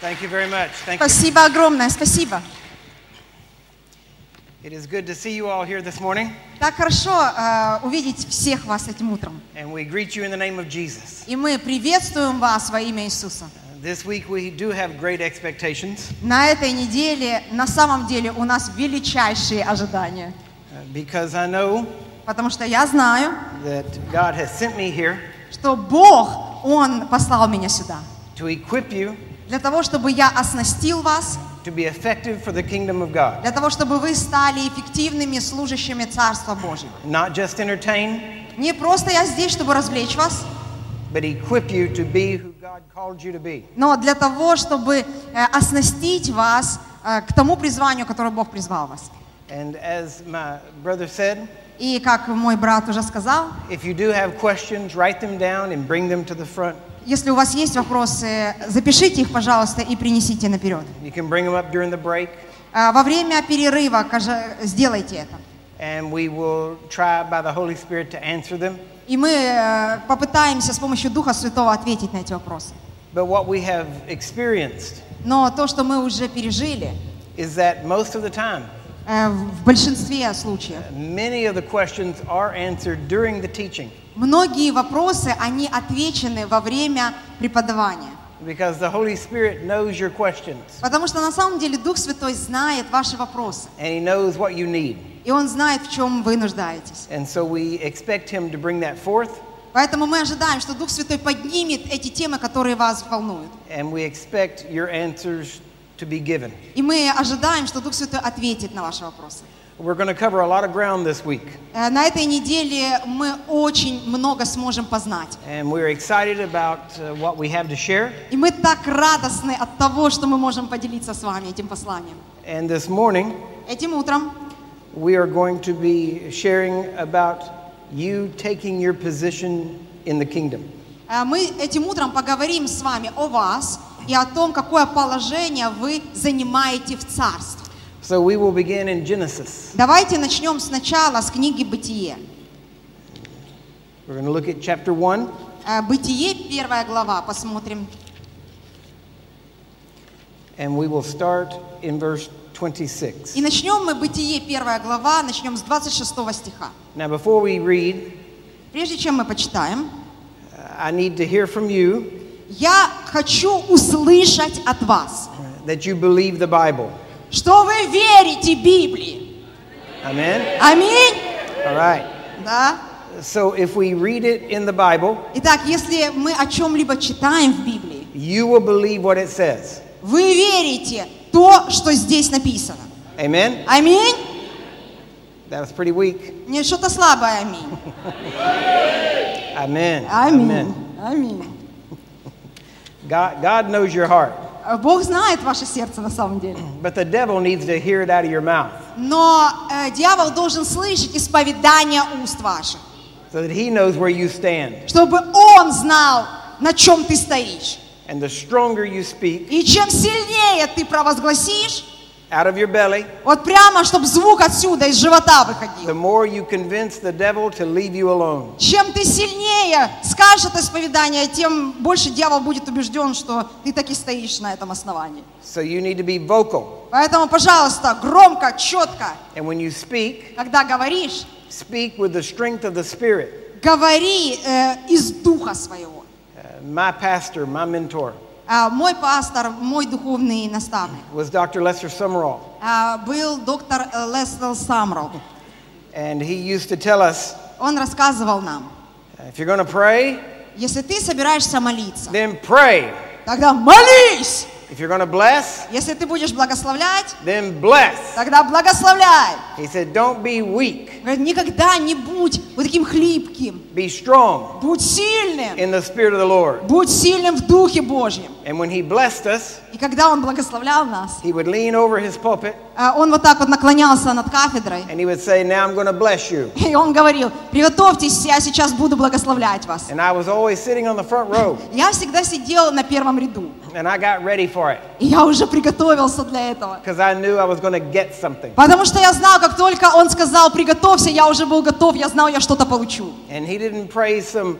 Thank you very much. Thank you. Спасибо огромное, спасибо. It is good to see you all here this morning. Так хорошо увидеть всех вас этим утром. And we greet you in the name of Jesus. И мы приветствуем вас во имя Иисуса. This week we do have great expectations. На этой неделе, на самом деле, у нас величайшие ожидания. Because I know. Потому что я знаю. That God has sent me here. Что Бог, Он послал меня сюда. To equip you. Для того, чтобы я оснастил вас. To be effective for the kingdom of God. Для того, чтобы вы стали эффективными служащими Царства Божьего. Not just entertain. Не просто я здесь, чтобы развлечь вас. But equip you to be who God called you to be. Но для того, чтобы оснастить вас к тому призванию, которое Бог призвал вас. And as my brother said. И как мой брат уже сказал. If you do have questions, write them down and bring them to the front. Если у вас есть вопросы, запишите их, пожалуйста, и принесите наперед. Во время перерыва сделайте это. И мы попытаемся с помощью Духа Святого ответить на эти вопросы. Но то, что мы уже пережили, в большинстве случаев, многие вопросы, они отвечены во время преподавания. Because the Holy Spirit knows your questions. Потому что на самом деле Дух Святой знает ваши вопросы. And he knows what you need. И Он знает, в чем вы нуждаетесь. And so we expect him to bring that forth. Поэтому мы ожидаем, что Дух Святой поднимет эти темы, которые вас волнуют. And we expect your answers to be given. И мы ожидаем, что Дух Святой ответит на ваши вопросы. We're going to cover a lot of ground this week. На этой неделе мы очень много сможем познать. And we're excited about what we have to share. И мы так радостны от того, что мы можем поделиться с вами этим посланием. And this morning, этим утром, we are going to be sharing about you taking your position in the kingdom. Мы этим утром поговорим с вами о вас и о том, какое положение вы занимаете в царстве. So we will begin in Genesis. Давайте начнем сначала с книги Бытие. We're going to look at chapter 1. Бытие, первая глава, посмотрим. And we will start in verse 26. И начнем мы Бытие, первая глава, начнем с 26 стиха. Now before we read, прежде чем мы почитаем, I need to hear from you. Я хочу услышать от вас, that you believe the Bible. Что вы верите Библии? Аминь. All right. Да. So if we read it in the Bible. Итак, если мы о чем-либо читаем в Библии, you will believe what it says. Вы верите то, что здесь написано. Amen. Аминь. That was pretty weak. Не что-то слабое, аминь. Amen. Аминь. Аминь. God knows your heart. Бог знает ваше сердце на самом деле. But the devil needs to hear it out of your mouth. Но дьявол должен слышать исповедание уст ваших. So that he knows where you stand. Чтобы он знал, на чем ты стоишь. And the stronger you speak. И чем сильнее ты провозгласишь. Out of your belly. Вот прямо, чтобы звук отсюда из живота выходил. The more you convince the devil to leave you alone. Чем ты сильнее скажешь это исповедание, тем больше дьявол будет убежден, что ты таки стоишь на этом основании. So you need to be vocal. Поэтому, пожалуйста, громко, четко. And when you speak, когда говоришь, speak with the strength of the Spirit. Говори из духа своего. My pastor, my mentor. Мой пастор, мой духовный наставник. Was Dr. Lester Sumrall. Был доктор Лестер Самрал. And he used to tell us. Он рассказывал нам. If you're going to pray. Если ты собираешься молиться. Then pray. Тогда молись. If you're going to bless. Если ты будешь благословлять. Then bless. Тогда благословляй. He said, don't be weak. Говорит, никогда не будь вот таким хлипким. Be strong. Будь сильным. In the spirit of the Lord. Будь сильным в Духе Божьем. And when he blessed us, и когда он благословлял нас, he would lean over his pulpit. Он вот так вот наклонялся над кафедрой. And he would say, now I'm going to bless you. И он говорил, приготовьтесь, я сейчас буду благословлять вас. And I was always sitting on the front row. Я всегда сидел на первом ряду. And I got ready for it. И я уже приготовился для этого. Because I knew I was going to get something. Потому что я знал, как только он сказал, приготовься, я уже был готов, я знал, я что-то получу. And he didn't pray some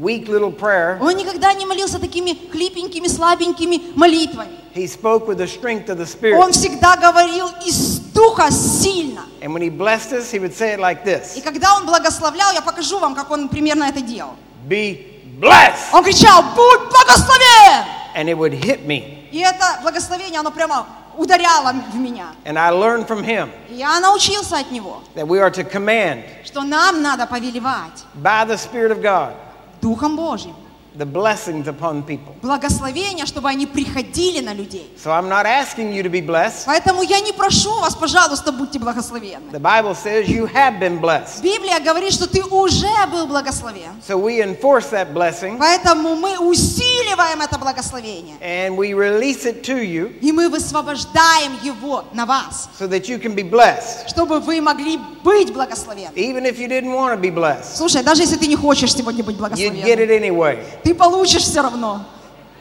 weak little prayer. Он никогда не молился такими хлипенькими, слабенькими молитвами. He spoke with the strength of the Spirit. Он всегда говорил из духа сильно. And when he blessed us, he would say it like this. И когда он благословлял, я покажу вам, как он примерно это делал. Be blessed. Он кричал: будь благословен. And it would hit me. И это благословение, оно прямо ударяло в меня. And I learned from him. Я научился от него. That we are to command. Что нам надо повелевать. By the Spirit of God. Духом Божьим. The blessings upon people. Благословения, чтобы они приходили на людей. So I'm not asking you to be blessed. Поэтому я не прошу вас, пожалуйста, будьте благословенны. The Bible says you have been blessed. Библия говорит, что ты уже был благословен. So we enforce that blessing. Поэтому мы усиливаем это благословение. And we release it to you. И мы высвобождаем его на вас. So that you can be blessed. Чтобы вы могли быть благословенны. Even if you didn't want to be blessed. Слушай, даже если ты не хочешь сегодня быть благословенным. You get it anyway. Ты получишь все равно.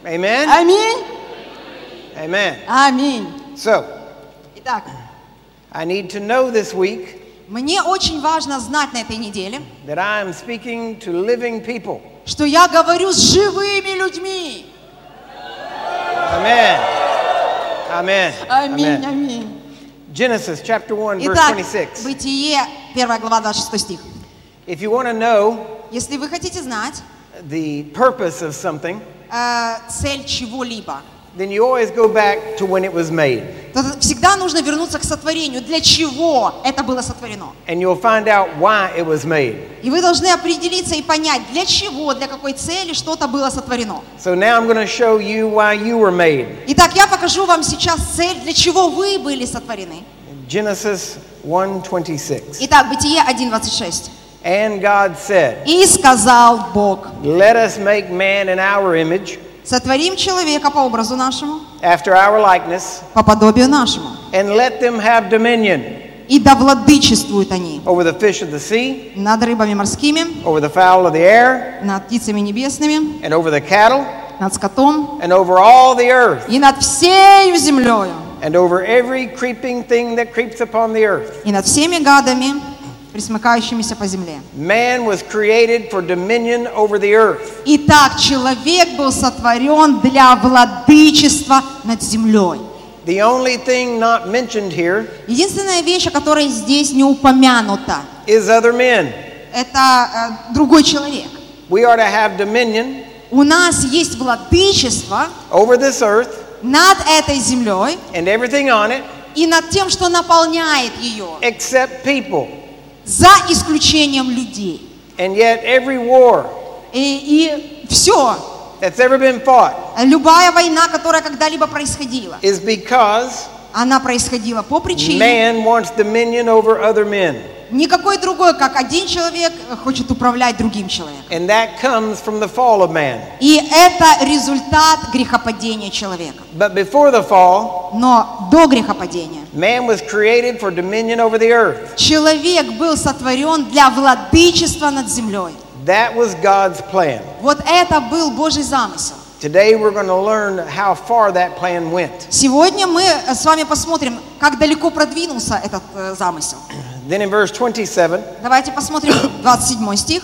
Amen. Аминь. Amen. Аминь. So, итак, I need to know this week. Мне очень важно знать на этой неделе, that I am speaking to living people. Что я говорю с живыми людьми. Amen. Amen. Аминь. Аминь. Genesis chapter 1 verse 26. Бытие 1 глава 26 стих. If you want to know, если вы хотите знать the purpose of something, цель чего-либо, then you always go back to when it was made. Всегда нужно вернуться к сотворению, для чего это было сотворено. And you'll find out why it was made. И вы должны определиться и понять, для чего, для какой цели что-то было сотворено. So now I'm going to show you why you were made. Итак, я покажу вам сейчас цель, для чего вы были сотворены. Genesis 1:26. Итак, Бытие 1:26. And God said, и сказал Бог, let us make man in our image, сотворим человека по образу нашему, after our likeness, по подобию нашему, and let them have dominion, и да владычествуют они, over the fish of the sea, над рыбами морскими, over the fowl of the air, над птицами небесными, and over the cattle, над скотом, and over all the earth, и над всею землею, and over every creeping thing that creeps upon the earth, и над всеми гадами, присмыкающимися по земле. Man was created for dominion over the earth. Итак, человек был сотворен для владычества над землей. The only thing not mentioned here, единственная вещь, о которой здесь не упомянута, is other men. Это другой человек. We are to have dominion. У нас есть владычество over this earth, над этой землей, and everything on it, и над тем, что наполняет ее, except people. За исключением людей. And yet every war, и все, that's ever been fought, любая война, которая когда-либо происходила, is because она происходила по причине man wants dominion over other men. Никакой другой, как один человек хочет управлять другим человеком. And that comes from the fall of man. И это результат грехопадения человека. But before the fall, но до грехопадения, man was created for dominion over the earth. Человек был сотворен для владычества над землей. That was God's plan. Вот это был Божий замысел. Today we're going to learn how far that plan went. Сегодня мы с вами посмотрим, как далеко продвинулся этот замысел. Then in verse 27. Давайте посмотрим 27 стих.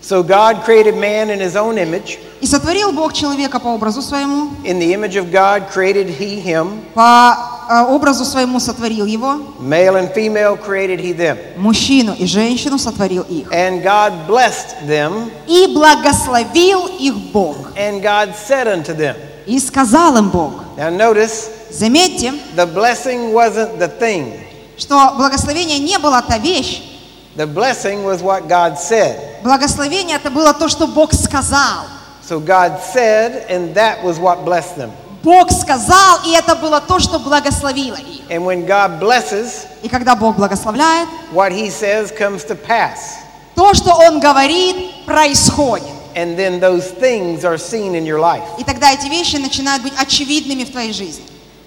So God created man in his own image. И сотворил Бог человека по образу своему. In the image of God created he him. По образу своему сотворил его. Male and female created he them. Мужчину и женщину сотворил их. And God blessed them. И благословил их Бог. And God said unto them. И сказал им Бог. Now notice. Заметьте. The blessing wasn't the thing. Что благословение не было та вещь. The blessing was what God said. Благословение это было то, что Бог сказал. So God said, and that was what blessed them. Бог сказал, и это было то, что благословило их. And when God blesses, и когда Бог благословляет, what He says comes to pass. То, что Он говорит, происходит. And then those things are seen in your life. И тогда эти вещи начинают быть очевидными в твоей жизни.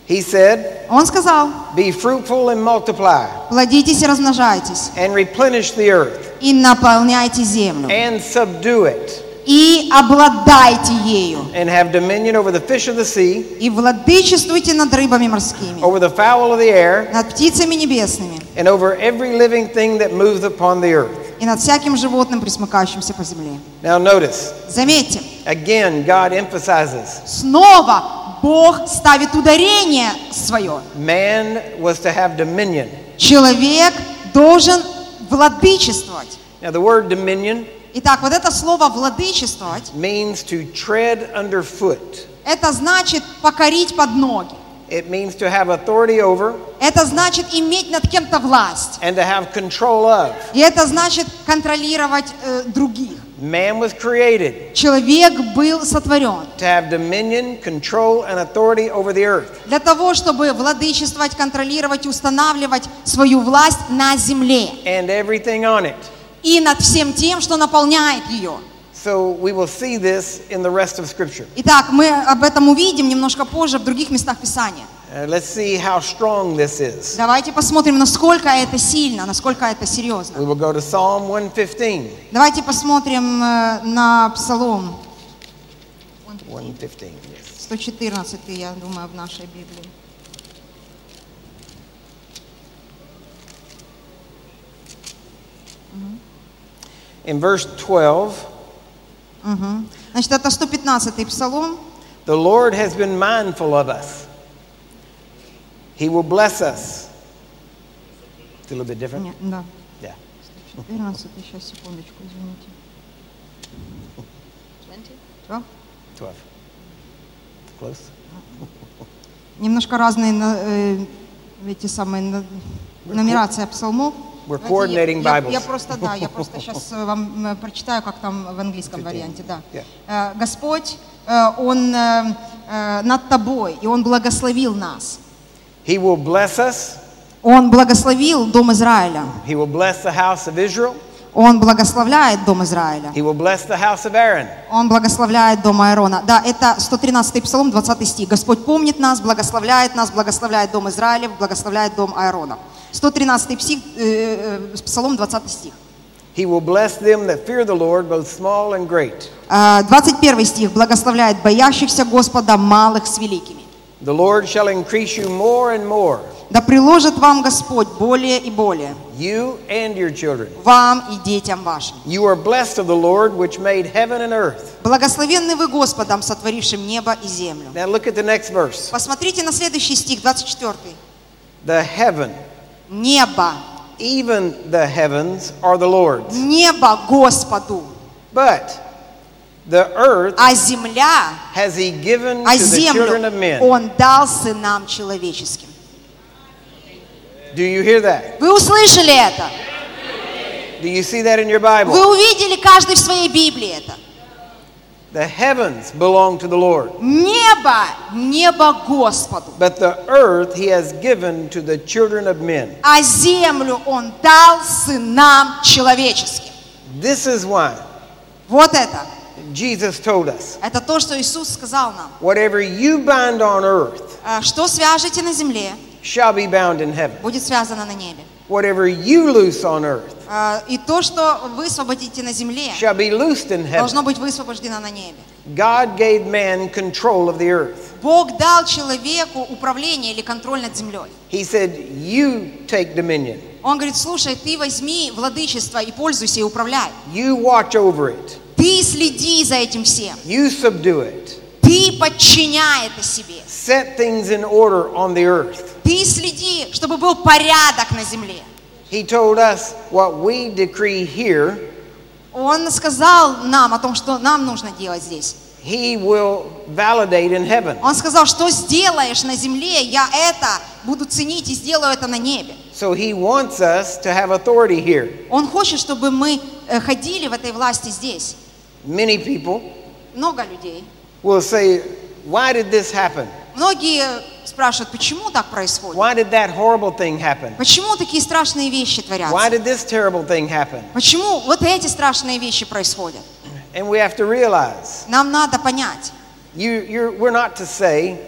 He said, он сказал, be fruitful and multiply, плодитесь и размножайтесь, and replenish the earth, и наполняйте землю, and subdue it, и обладайте ею, and have dominion over the fish of the sea, и владычествуйте над рыбами морскими, over the fowl of the air, над птицами небесными, and over every living thing that moves upon the earth. И и над всяким животным, пресмыкающимся по земле. Now notice. Заметьте. Again, God emphasizes. Снова Бог ставит ударение свое. Man was to have dominion. Человек должен владычествовать. Now the word dominion. Итак, вот это слово владычествовать. Means to tread underfoot. Это значит покорить под ноги. It means to have authority over. Это значит иметь над кем-то власть. And to have control of. И это значит контролировать других. Man was created. Человек был сотворен. To have dominion, control, and authority over the earth. Для того, чтобы владычествовать, контролировать, устанавливать свою власть на земле. And everything on it. И над всем тем, что наполняет ее. So we will see this in the rest of Scripture. Итак, мы об этом увидим немножко позже в других местах Писания. Let's see how strong this is. Давайте посмотрим, насколько это сильно, насколько это серьезно. We will go to Psalm 115. Давайте посмотрим на Псалом 115. 114, я думаю, в нашей Библии. In verse 12. Значит, это 115-й Псалом. The Lord has been mindful of us. He will bless us. It's a little bit different? Нет, да. Yeah. 114-й, сейчас, секундочку, извините. 20? 12. Close. Немножко разные эти самые нумерация псалмов. We're coordinating Bibles. Я просто сейчас вам прочитаю, как там в английском варианте, да. Господь, Он над тобой, и Он благословил нас. He will bless us. Он благословил дом Израиля. He will bless the house of Israel. Он благословляет дом Израиля. He will bless the house of Aaron. Он благословляет дом Аарона. Да, это 113-й Псалом, 20 стих. Господь помнит нас, благословляет дом Израиля, благословляет дом Аарона. 113-й Псалом, 20 стих. He will bless them that fear the Lord, both small and great. 21 стих. Благословляет боящихся Господа, малых с великими. The Lord shall increase you more and more. Да приложит вам Господь более и более. You and your children. Вам и детям вашим. You are blessed of the Lord, which made heaven and earth. Благословенны вы Господом, сотворившим небо и землю. Now look at the next verse. Посмотрите на следующий стих, 24-й. The heaven. Небо. Even the heavens are the Lord's. Небо Господу. But the earth has He given to the children of men. Он дал сынам человеческим. Do you hear that? Вы услышали это? Do you see that in your Bible? Вы увидели каждый в своей Библии это? The heavens belong to the Lord. Небо, небо Господу. But the earth He has given to the children of men. А землю Он дал сынам человеческим. This is why. Вот это. Jesus told us. Это то, что Иисус сказал нам. Whatever you bind on earth. Что свяжете на земле? Shall be bound in heaven. Будет связано на небе. Whatever you loose on earth. И то, что вы освободите на земле, должно быть высвобождено на небе. God gave man control of the earth. Бог дал человеку управление или контроль над землей. He said, "You take dominion." Он говорит: слушай, ты возьми владычество и пользуйся и управляй. You watch over it. Ты следи за этим всем. You subdue it. Ты подчиняй это себе. Set things in order on the earth. Ты следи, чтобы был порядок на земле. He told us what we decree here. Он сказал нам о том, что нам нужно делать здесь. He will validate in heaven. Он сказал, что сделаешь на земле, я это буду ценить и сделаю это на небе. So he wants us to have authority here. Он хочет, чтобы мы ходили в этой власти здесь. Many people. Много людей. Will say, why did this happen? Многие спрашивают, почему так происходит? Why did that horrible thing happen? Почему такие страшные вещи творятся? Why did this terrible thing happen? Почему вот эти страшные вещи происходят? And we have to realize. Нам надо понять. We're not to say,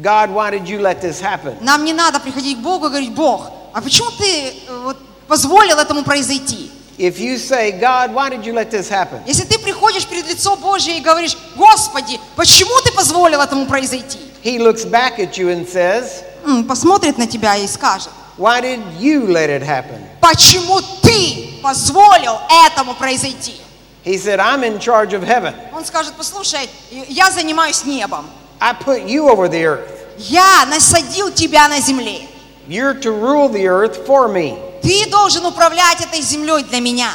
God, why did you let this happen? Нам не надо приходить к Богу и говорить: Бог, а почему ты вот позволил этому произойти? If you say, God, why did you let this happen? Если ты приходишь перед лицо Божье и говоришь: Господи, почему ты позволил этому произойти? He looks back at you and says, посмотрит на тебя и скажет: Why did you let it happen? Почему ты позволил этому произойти? He said, I'm in charge of heaven. Он скажет: послушай, я занимаюсь небом. I put you over the earth. Я насадил тебя на земле. You're to rule the earth for me. Ты должен управлять этой землей для меня.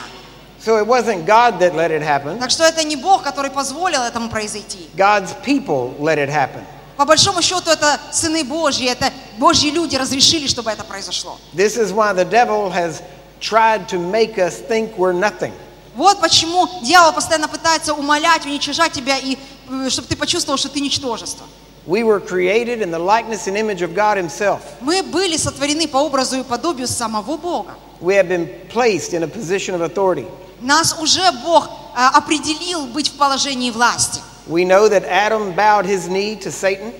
So it wasn't God that let it happen. Так что это не Бог, который позволил этому произойти. God's people let it happen. По большому счету, это сыны Божьи, это Божьи люди разрешили, чтобы это произошло. This is why the devil has tried to make us think we're nothing. Вот почему дьявол постоянно пытается умалять, уничижать тебя, и чтобы ты почувствовал, что ты ничтожество. We were created in the likeness and image of God Himself. Мы были сотворены по образу и подобию самого Бога. We have been placed in a position of authority. Нас уже Бог определил быть в положении власти. We know that Adam bowed his knee to Satan.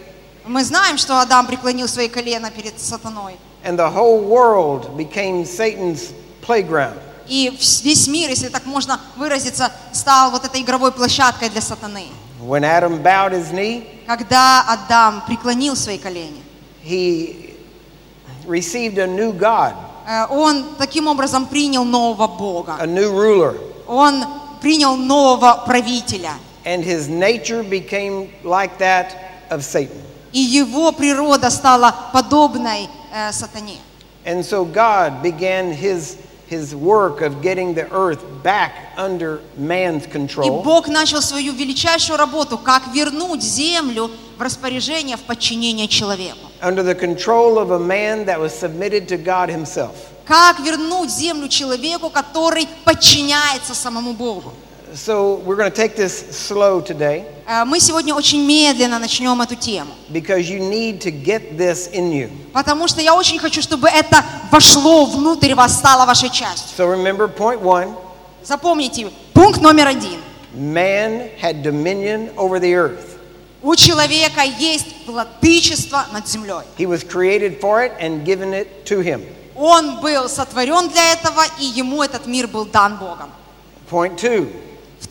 Мы знаем, что Адам преклонил свои колена перед сатаной. And the whole world became Satan's playground. И весь мир, если так можно выразиться, стал вот этой игровой площадкой для сатаны. When Adam bowed his knee, когда Адам преклонил свои колени, he received a new god. Он таким образом принял нового Бога. A new ruler. Он принял нового правителя. And his nature became like that of Satan. И его природа стала подобной сатане. And so God began His work of getting the earth back under man's control. И Бог начал свою величайшую работу, как вернуть землю в распоряжение, в подчинение человеку. Under the control of a man that was submitted to God Himself. Как вернуть землю человеку, который подчиняется самому Богу. So we're going to take this slow today. Мы сегодня очень медленно начнем эту тему. Because you need to get this in you. Потому что я очень хочу, чтобы это вошло внутрь вас, стало вашей частью. So remember point one. Запомните пункт номер один. Man had dominion over the earth. У человека есть владычество над землей. He was created for it and given it to him. Он был сотворен для этого, и ему этот мир был дан Богом. Point two.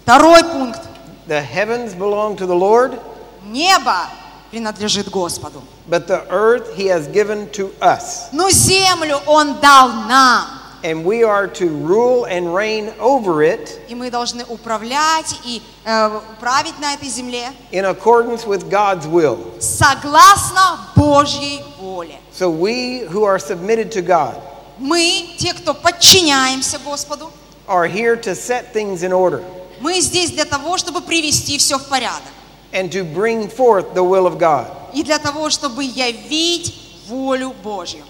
Второй пункт. The heavens belong to the Lord. Небо принадлежит Господу. But the earth He has given to us. Но землю Он дал нам. And we are to rule and reign over it. И мы должны управлять и править на этой земле. In accordance with God's will. Согласно Божьей воле. So we who are submitted to God. Мы, те, кто подчиняемся Господу, are here to set things in order. Мы здесь для того, чтобы привести все в порядок. And to bring forth the will of God. И для того, чтобы явить волю Божью.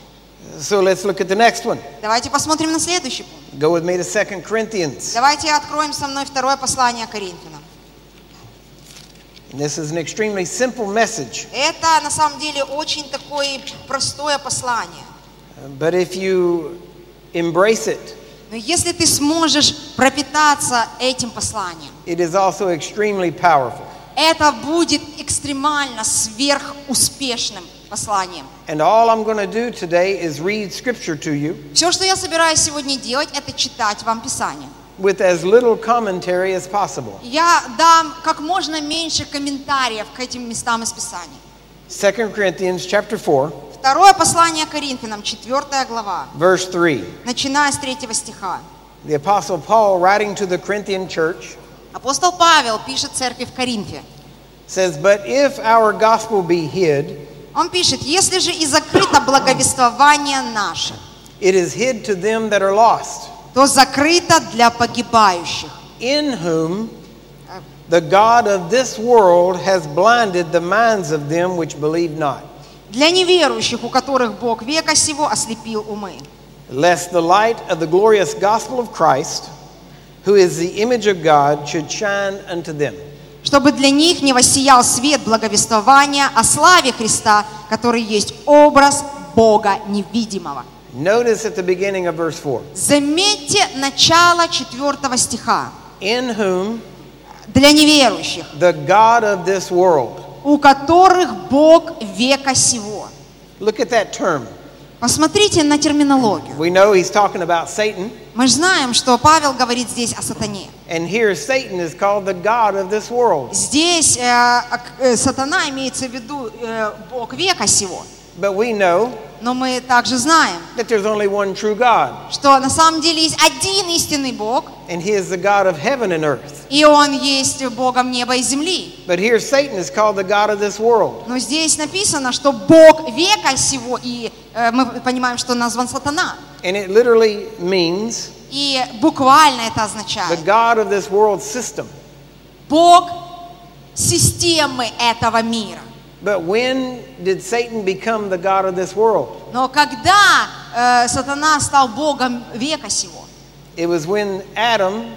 So let's look at the next one. Давайте посмотрим на следующий пункт. Go with me to 2 Corinthians. Давайте откроем со мной второе послание Коринфянам. This is an extremely simple message. Это на самом деле очень такое простое послание. But if you embrace it, но если ты сможешь пропитаться этим посланием, it is also extremely powerful. Это будет экстремально сверхуспешным посланием. And all I'm going to do today is read scripture to you. Все, что я собираюсь сегодня делать, это читать вам Писание. With as little commentary as possible. Я дам как можно меньше комментариев к этим местам из Писания. 2 Corinthians chapter 4. Второе послание Коринфянам, 4 глава, Verse 3. Начиная с 3 стиха. The Apostle Paul, writing to the Corinthian church, апостол Павел пишет церкви в Коринфе. Says, but if our gospel be hid, он пишет, если же и закрыто благовествование наше, it is hid to them that are lost, то закрыто для погибающих, in whom the God of this world has blinded the minds of them which believe not. Для неверующих, у которых Бог века сего ослепил умы. Lest the light of the glorious gospel of Christ, who is the image of God, should shine unto them. Чтобы для них не воссиял свет благовествования о славе Христа, который есть образ Бога невидимого. Notice at the beginning of verse 4. Заметьте начало 4 стиха. In whom для неверующих the God of this world, у которых Бог века сего. Look at that term. Посмотрите на терминологию. We know he's talking about Satan. Мы знаем, что Павел говорит здесь о сатане. And here Satan is called the god of this world. Здесь сатана имеется в виду Бог века сего. But we know Но мы также знаем, что на самом деле есть один истинный Бог, и Он есть Богом неба и земли. Но здесь написано, что Бог века сего, и мы понимаем, что назван Сатана. И буквально это означает Бог системы этого мира. But when did Satan become the god of this world? Но когда Сатана стал богом века сего? It was when Adam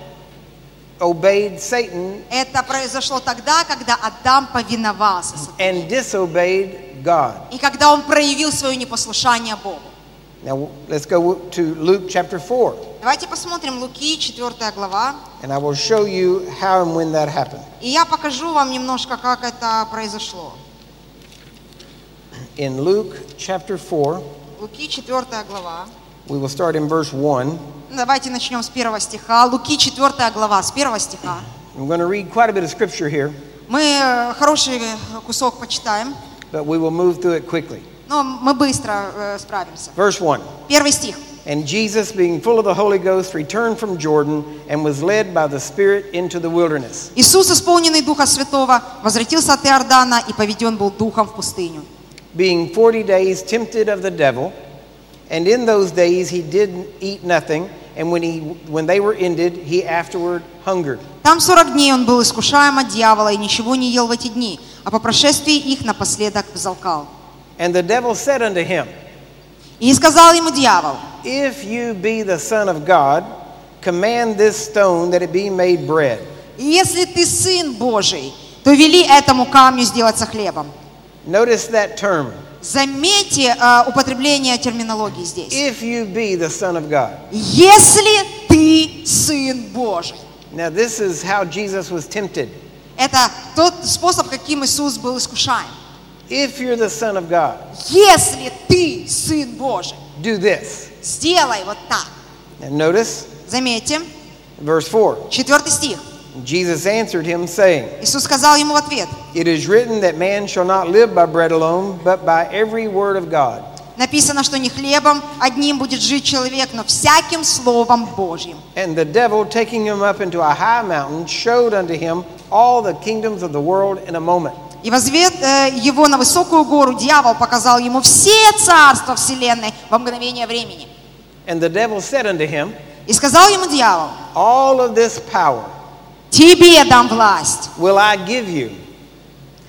obeyed Satan. Это произошло тогда, когда Адам повиновался Сатане. And disobeyed God. И когда он проявил свое непослушание Богу. Now let's go to Luke chapter 4. Давайте посмотрим Луки 4 глава. And I will show you how and when that happened. И я покажу вам немножко, как это произошло. In Luke chapter 4, Луки 4 глава. We will start in verse 1. Давайте начнем с 1 стиха. Луки 4 глава, с 1 стиха. I'm going to read quite a bit of scripture here. Мы хороший кусок почитаем. But we will move through it quickly. Но мы быстро справимся. Verse 1. Первый стих. And Jesus, being full of the Holy Ghost, returned from Jordan and was led by the Spirit into the wilderness. Иисус, исполненный Духа Святого, возвратился от Иордана и поведен был Духом в пустыню. Being 40 days tempted of the devil, and in those days he did eat nothing, and when they were ended, he afterward hungered. Там 40 дней он был искушаем от дьявола и ничего не ел в эти дни, а по прошествии их напоследок взалкал. And the devil said unto him, и сказал ему дьявол, if you be the Son of God, command this stone that it be made bread. Если ты сын Божий, то вели этому камню сделаться хлебом. Notice that term. Заметьте употребление терминологии здесь. If you be the Son of God. Если ты сын Божий. Now this is how Jesus was tempted. Это тот способ, каким Иисус был искушаем. If you're the Son of God. Если ты сын Божий. Do this. Сделай вот так. And notice. Заметьте. Verse 4. 4 стих. Jesus answered him, saying, Иисус сказал ему в ответ, it is written that man shall not live by bread alone, but by every word of God. Написано, что не хлебом одним будет жить человек, но всяким словом Божьим. And the devil, taking him up into a high mountain, showed unto him all the kingdoms of the world in a moment. И возвед его на высокую гору, дьявол показал ему все царства вселенной во мгновение времени. And the devil said unto him, и сказал ему дьявол, all of this power тебе дам власть. Will I give you?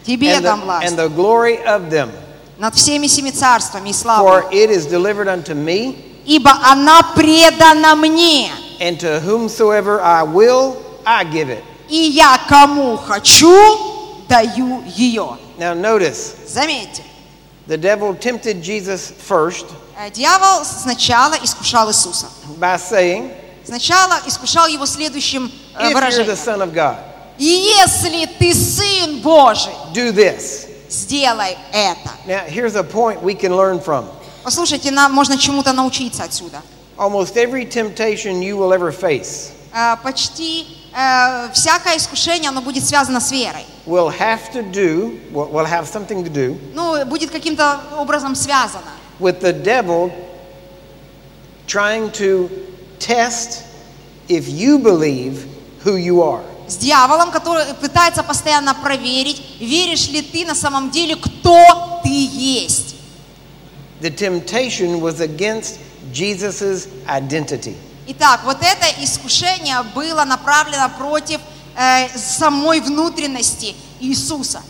Тебе дам власть. And the glory of them. Над всеми семи царствами и славой. For it is delivered unto me. Ибо она предана мне. And to whomsoever I will, I give it. И я кому хочу, даю ее. Now notice. Заметьте. The devil tempted Jesus first. Дьявол сначала искушал Иисуса. By saying. Сначала искушал его следующим выражением. И если ты сын Божий, сделай это. Послушайте, нам можно чему-то научиться отсюда. Почти всякое искушение, оно будет связано с верой. Ну, будет каким-то образом связано. With the devil trying to test if you believe who you are. С дьяволом, который пытается постоянно проверить, веришь ли ты на самом деле, кто ты есть. The temptation was against Jesus's identity. Итак, вот это искушение было направлено против самой внутренности Иисуса.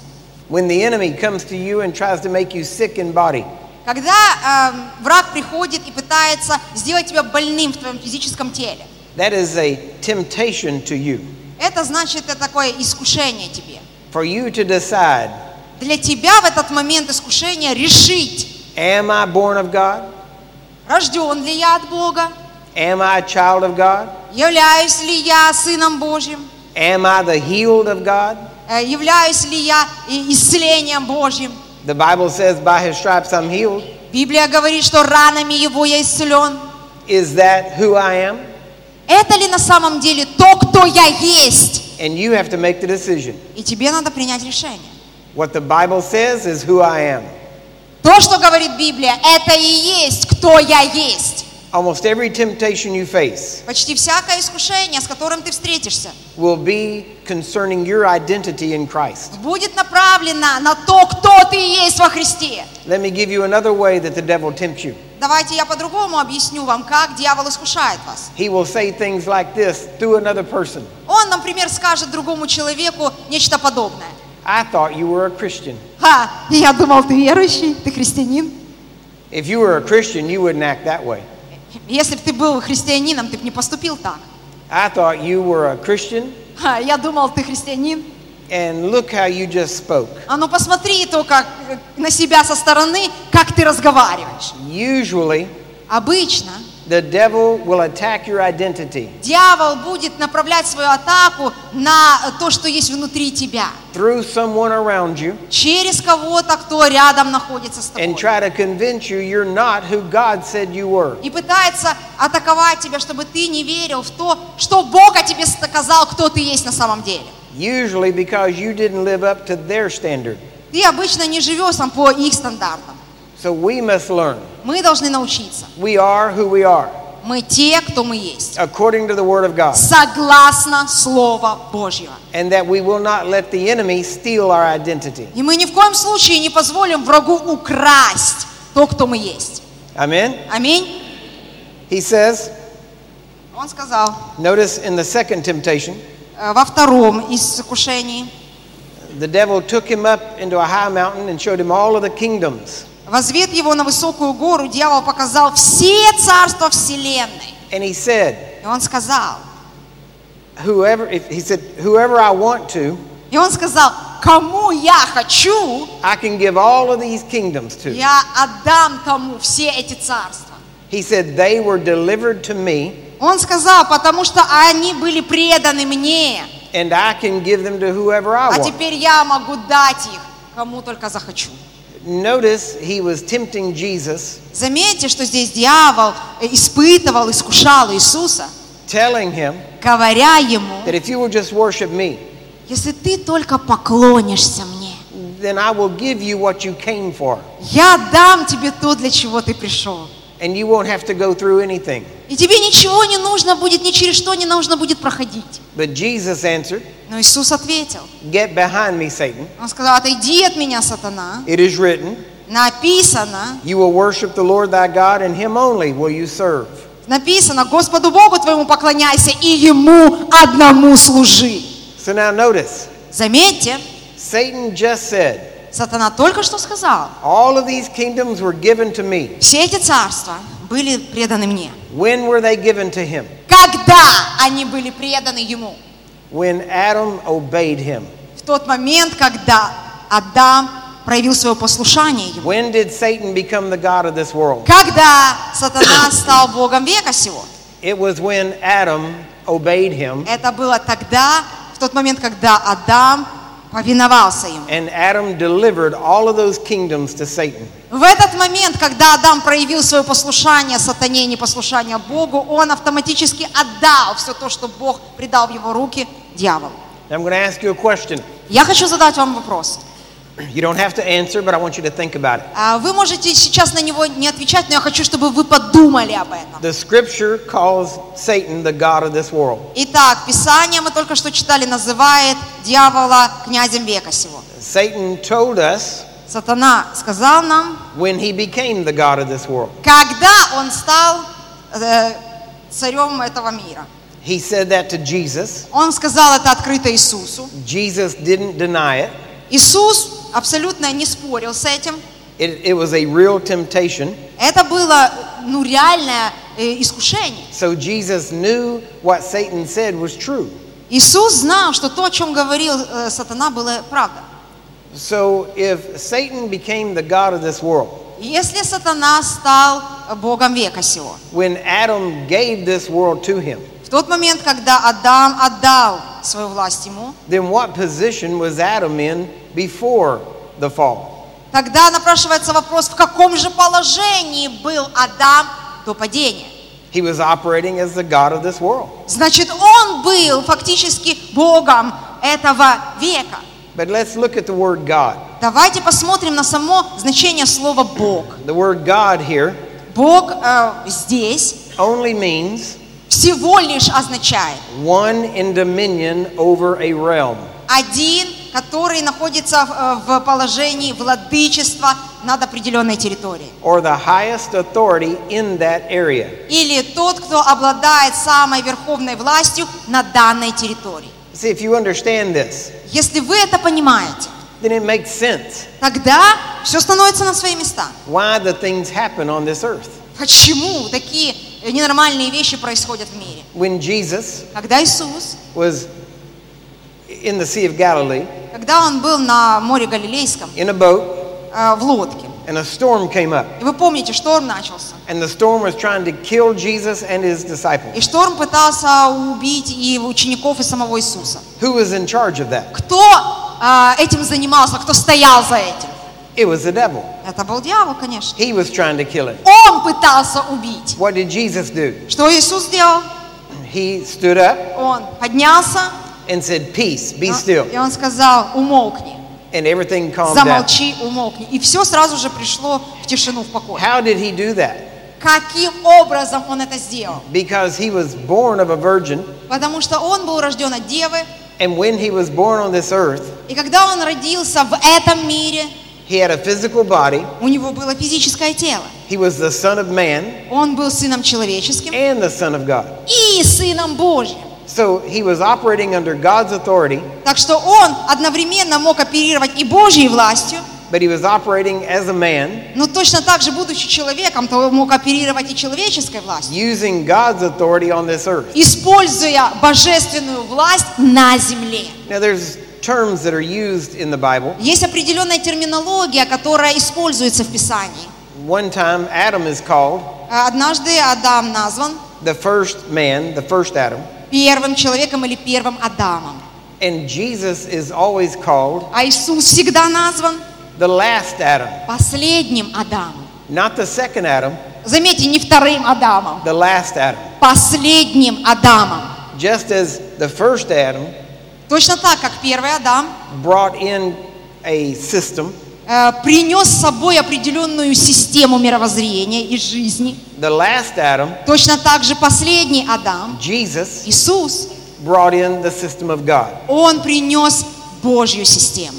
When the enemy comes to you and tries to make you sick in body. Когда враг приходит и пытается сделать тебя больным в твоем физическом теле. That is a temptation to you. Это значит, это такое искушение тебе. For you to decide. Для тебя в этот момент искушение решить. Am I born of God? Рожден ли я от Бога? Am I a child of God? Являюсь ли я сыном Божьим? Am I the healed of God? Являюсь ли я исцелением Божьим? The Bible says, by his stripes I'm healed. Библия говорит, что ранами его я исцелен. Is that who I am? Это ли на самом деле то, кто я есть? And you have to make the decision. И тебе надо принять решение. What the Bible says is who I am. То, что говорит Библия, это и есть, кто я есть. Almost every temptation you face почти всякое искушение, с которым ты встретишься, will be concerning your identity in Christ. Будет направлено на то, кто ты есть во Христе. Let me give you another way that the devil tempts you. Давайте я по-другому объясню вам, как дьявол искушает вас. He will say things like this through another person. Он, например, скажет другому человеку нечто подобное. I thought you were a Christian. Ха, я думал, ты верующий, ты христианин. If you were a Christian, you wouldn't act that way. Если бы ты был христианином, ты бы не поступил так. I thought you were a Christian. Ха, я думал, ты христианин. And look how you just spoke. А ну посмотри только на себя со стороны, как ты разговариваешь. Usually, обычно, the devil will attack your identity. Дьявол будет направлять свою атаку на то, что есть внутри тебя. Through someone around you. Через кого-то, кто рядом находится с тобой. And try to convince you you're not who God said you were. И пытается атаковать тебя, чтобы ты не верил в то, что Бог о тебе сказал, кто ты есть на самом деле. Usually because you didn't live up to their standard. Ты обычно не живешь по их стандартам. So we must learn. Мы должны научиться. We are who we are. Мы те, кто мы есть. According to the word of God. Согласно Слову Божьего. And that we will not let the enemy steal our identity. И мы ни в коем случае не позволим врагу украсть то, кто мы есть. Amen. Аминь. He says. Он сказал. Notice in the second temptation. Во втором искушении. The devil took him up into a high mountain and showed him all of the kingdoms. Возвед его на высокую гору, дьявол показал все царства вселенной. And he said. И он сказал. Whoever I want to. И он сказал, кому я хочу. I can give all of these kingdoms to. Я отдам тому все эти царства. He said they were delivered to me. Он сказал, потому что они были преданы мне. And I can give them to whoever I want. А теперь я могу дать их кому только захочу. Notice he was tempting Jesus. Заметьте, что здесь дьявол испытывал, искушал Иисуса, telling him, говоря ему, that if you will just worship me, если ты только поклонишься мне, then I will give you what you came for. Я дам тебе то, для чего ты пришел. And you won't have to go through anything. И тебе ничего не нужно будет, ни через что не нужно будет проходить. But Jesus answered. Но Иисус ответил. Get behind me, Satan. Он сказал: отойди от меня, сатана. It is written. Написано. You will worship the Lord thy God, and Him only will you serve. Написано: Господу Богу твоему поклоняйся и Ему одному служи. So now notice. Заметьте. Satan just said. Сатана только что сказал. All of these kingdoms were given to me. Все эти царства были преданы мне. When were they given to him? Когда они были преданы ему? When Adam obeyed him. В тот момент, когда Адам проявил свое послушание ему. When did Satan become the god of this world? Когда Сатана стал богом века сего? It was when Adam obeyed him. Это было тогда, в тот момент, когда Адам повиновался ему. And Adam delivered all of those kingdoms to Satan. В этот момент, когда Адам проявил свое послушание сатане и непослушание Богу, он автоматически отдал все то, что Бог предал в его руки дьяволу. I'm going to ask you a question. Я хочу задать вам вопрос. You don't have to answer, but I want you to think about it. Вы можете сейчас на него не отвечать, но я хочу, чтобы вы подумали об этом. The scripture calls Satan the god of this world. Итак, Писание мы только что читали называет дьявола князем века сего. Satan told us. Сатана сказал нам. When he became the god of this world. Когда он стал царем этого мира. He said that to Jesus. Он сказал это открыто Иисусу. Jesus didn't deny it. Иисус абсолютно не спорил с этим. It was a real temptation. Это было реальное искушение. So Jesus knew what Satan said was true. Иисус знал, что то, о чем говорил сатана, было правда. So if Satan became the god of this world. Если сатана стал богом века сего. When Adam gave this world to him. В тот момент, когда Адам отдал свою власть ему, then what position was Adam in before the fall? Тогда напрашивается вопрос, в каком же положении был Адам до падения? He was operating as the god of this world. Значит, он был фактически богом этого века. But let's look at the word God. Давайте посмотрим на само значение слова Бог. The word God here. Бог здесь. Only means. Всего лишь означает. One in dominion over a realm. Один, который находится в положении владычества над определенной территорией. Or the highest authority in that area. Или тот, кто обладает самой верховной властью на данной территории. See, if you understand this, если вы это понимаете, then it makes sense. Тогда все становится на свои места. Why the things happen on this earth? Почему такие ненормальные вещи происходят в мире? When Jesus was in the Sea of Galilee, когда он был на море Галилейском, in a boat, в лодке, and a storm came up. И вы помните, шторм начался. And the storm was trying to kill Jesus and his disciples. И шторм пытался убить и учеников, и самого Иисуса. Who was in charge of that? Кто этим занимался, кто стоял за этим? It was the devil. Это был дьявол, конечно. He was trying to kill him. Он пытался убить. What did Jesus do? Что Иисус сделал? He stood up. Он поднялся. And said, "Peace, be still." И он сказал, умолкни. And everything calmed down. Замолчи, умолкни. И все сразу же пришло в тишину, в покой. How did he do that? Каким образом он это сделал? Because he was born of a virgin. Потому что он был рожден от девы. And when he was born on this earth, и когда он родился в этом мире, he had a physical body. У него было физическое тело. He was the son of man. Он был сыном человеческим. And the son of God. И сыном Божьим. So he was operating under God's authority. Так что он одновременно мог оперировать и Божьей властью. But he was operating as a man. Но точно так же, будучи человеком, то мог оперировать и человеческой властью. Using God's authority on this earth. Используя божественную власть на земле. Now there's terms that are used in the Bible. Есть определенная терминология, которая используется в Писании. One time Adam is called. Однажды Адам назван. The first man, the first Adam. Первым человеком или первым Адамом. And Jesus is always called. А Иисус всегда назван. The last Adam. Последним Адамом. Not the second Adam. Заметьте, не вторым Адамом. The last Adam. Последним Адамом. Just as the first Adam. Точно так, как первый Адам. Brought in a system. Принес с собой определенную систему мировоззрения и жизни. The last Adam, точно так же последний Адам, Jesus, Иисус, brought in the system of God. Он принес Божью систему.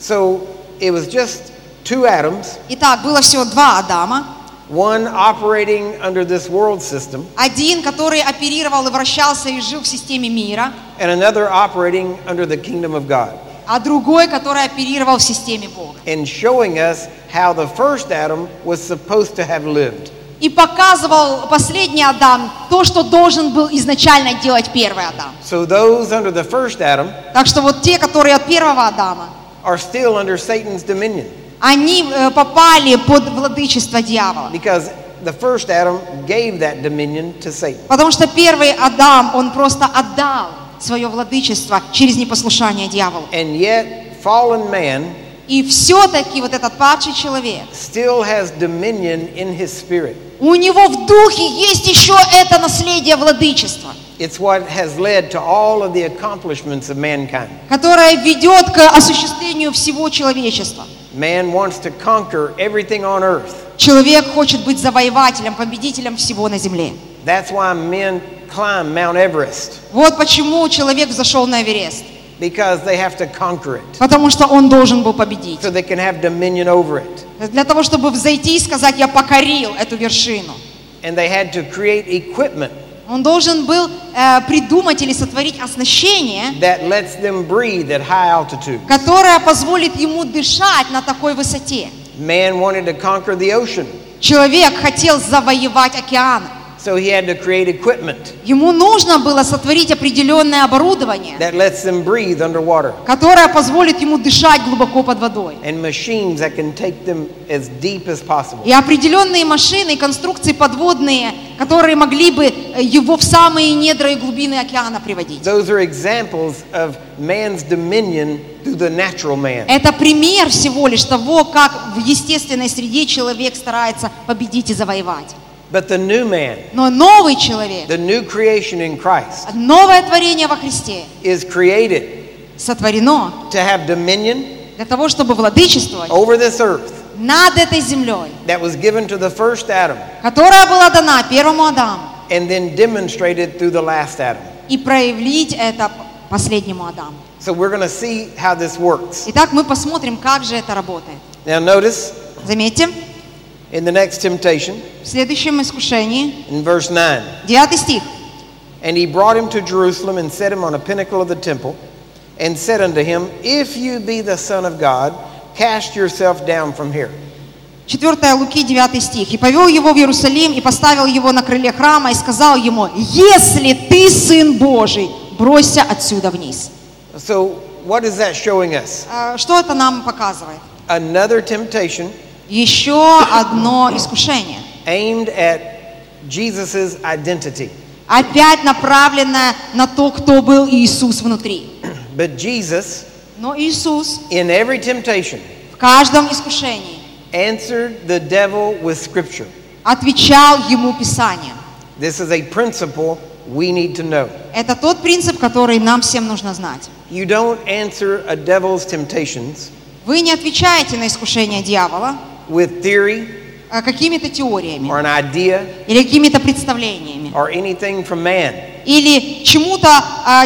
So it was just two Adams. Итак, было всего два Адама. One operating under this world system. Один, который оперировал и вращался и жил в системе мира. And another operating under the kingdom of God. А другой, который оперировал в системе Бога. And showing us how the first Adam was supposed to have lived. И показывал последний Адам то, что должен был изначально делать первый Адам. So those under the first Adam. Так что вот те, которые от первого Адама. Are still under Satan's dominion. Они попали под владычество дьявола. Because the first Adam gave that dominion to Satan. Потому что первый Адам, он просто отдал свое владычество через непослушание дьяволу. And yet, fallen man, и все-таки вот этот падший человек still has dominion in his spirit. У него в духе есть еще это наследие владычества, которое ведет к осуществлению всего человечества. Man wants to conquer everything on earth. Человек хочет быть завоевателем, победителем всего на земле. That's why men climb Mount Everest. Вот почему человек взошел на Эверест. Because they have to conquer it. Потому что он должен был победить. So they can have dominion over it. Для того, чтобы взойти и сказать, я покорил эту вершину. And they had to create equipment. Он должен был придумать или сотворить оснащение, that lets them breathe at high altitude. Которое позволит ему дышать на такой высоте. Man wanted to conquer the ocean. Человек хотел завоевать океан. So he had to create equipment. Ему нужно было сотворить определенное оборудование, that lets them breathe underwater. Которое позволит ему дышать глубоко под водой. And machines that can take them as deep as possible. И определенные машины, конструкции подводные, которые могли бы его в самые недра и глубины океана приводить. Those are examples of man's dominion through the natural man. Это пример всего лишь того, как в естественной среде человек старается победить и завоевать. But the new man, но новый человек, the new creation in Christ, новое творение во Христе, is created сотворено to have dominion для того, чтобы владычествовать over this earth над этой землей, that was given to the first Adam, которая была дана первому Адаму, and then demonstrated through the last Adam. И проявить это последнему Адаму. So we're going to see how this works. Итак, мы посмотрим, как же это работает. Now notice, заметьте, in the next temptation, в следующем искушении, in verse 9, 9 стих, and he brought him to Jerusalem and set him on a pinnacle of the temple, and said unto him, if you be the Son of God, cast yourself down from here. 4 Луки, 9 стих. «И повел его в Иерусалим, и поставил его на крыле храма, и сказал ему, если ты Сын Божий, бросься отсюда вниз». So, what is that showing us? Что это нам показывает? Another temptation. Еще одно искушение. Aimed at Jesus's identity. Опять направленное на то, кто был Иисус внутри. But Jesus, но Иисус, in every temptation, в каждом искушении, answered the devil with scripture. Отвечал ему Писание. This is a principle we need to know. Это тот принцип, который нам всем нужно знать. You don't answer a devil's temptations. Вы не отвечаете на искушения дьявола with theory, какими-то теориями, or an idea, или какими-то представлениями, or anything from man, или чему-то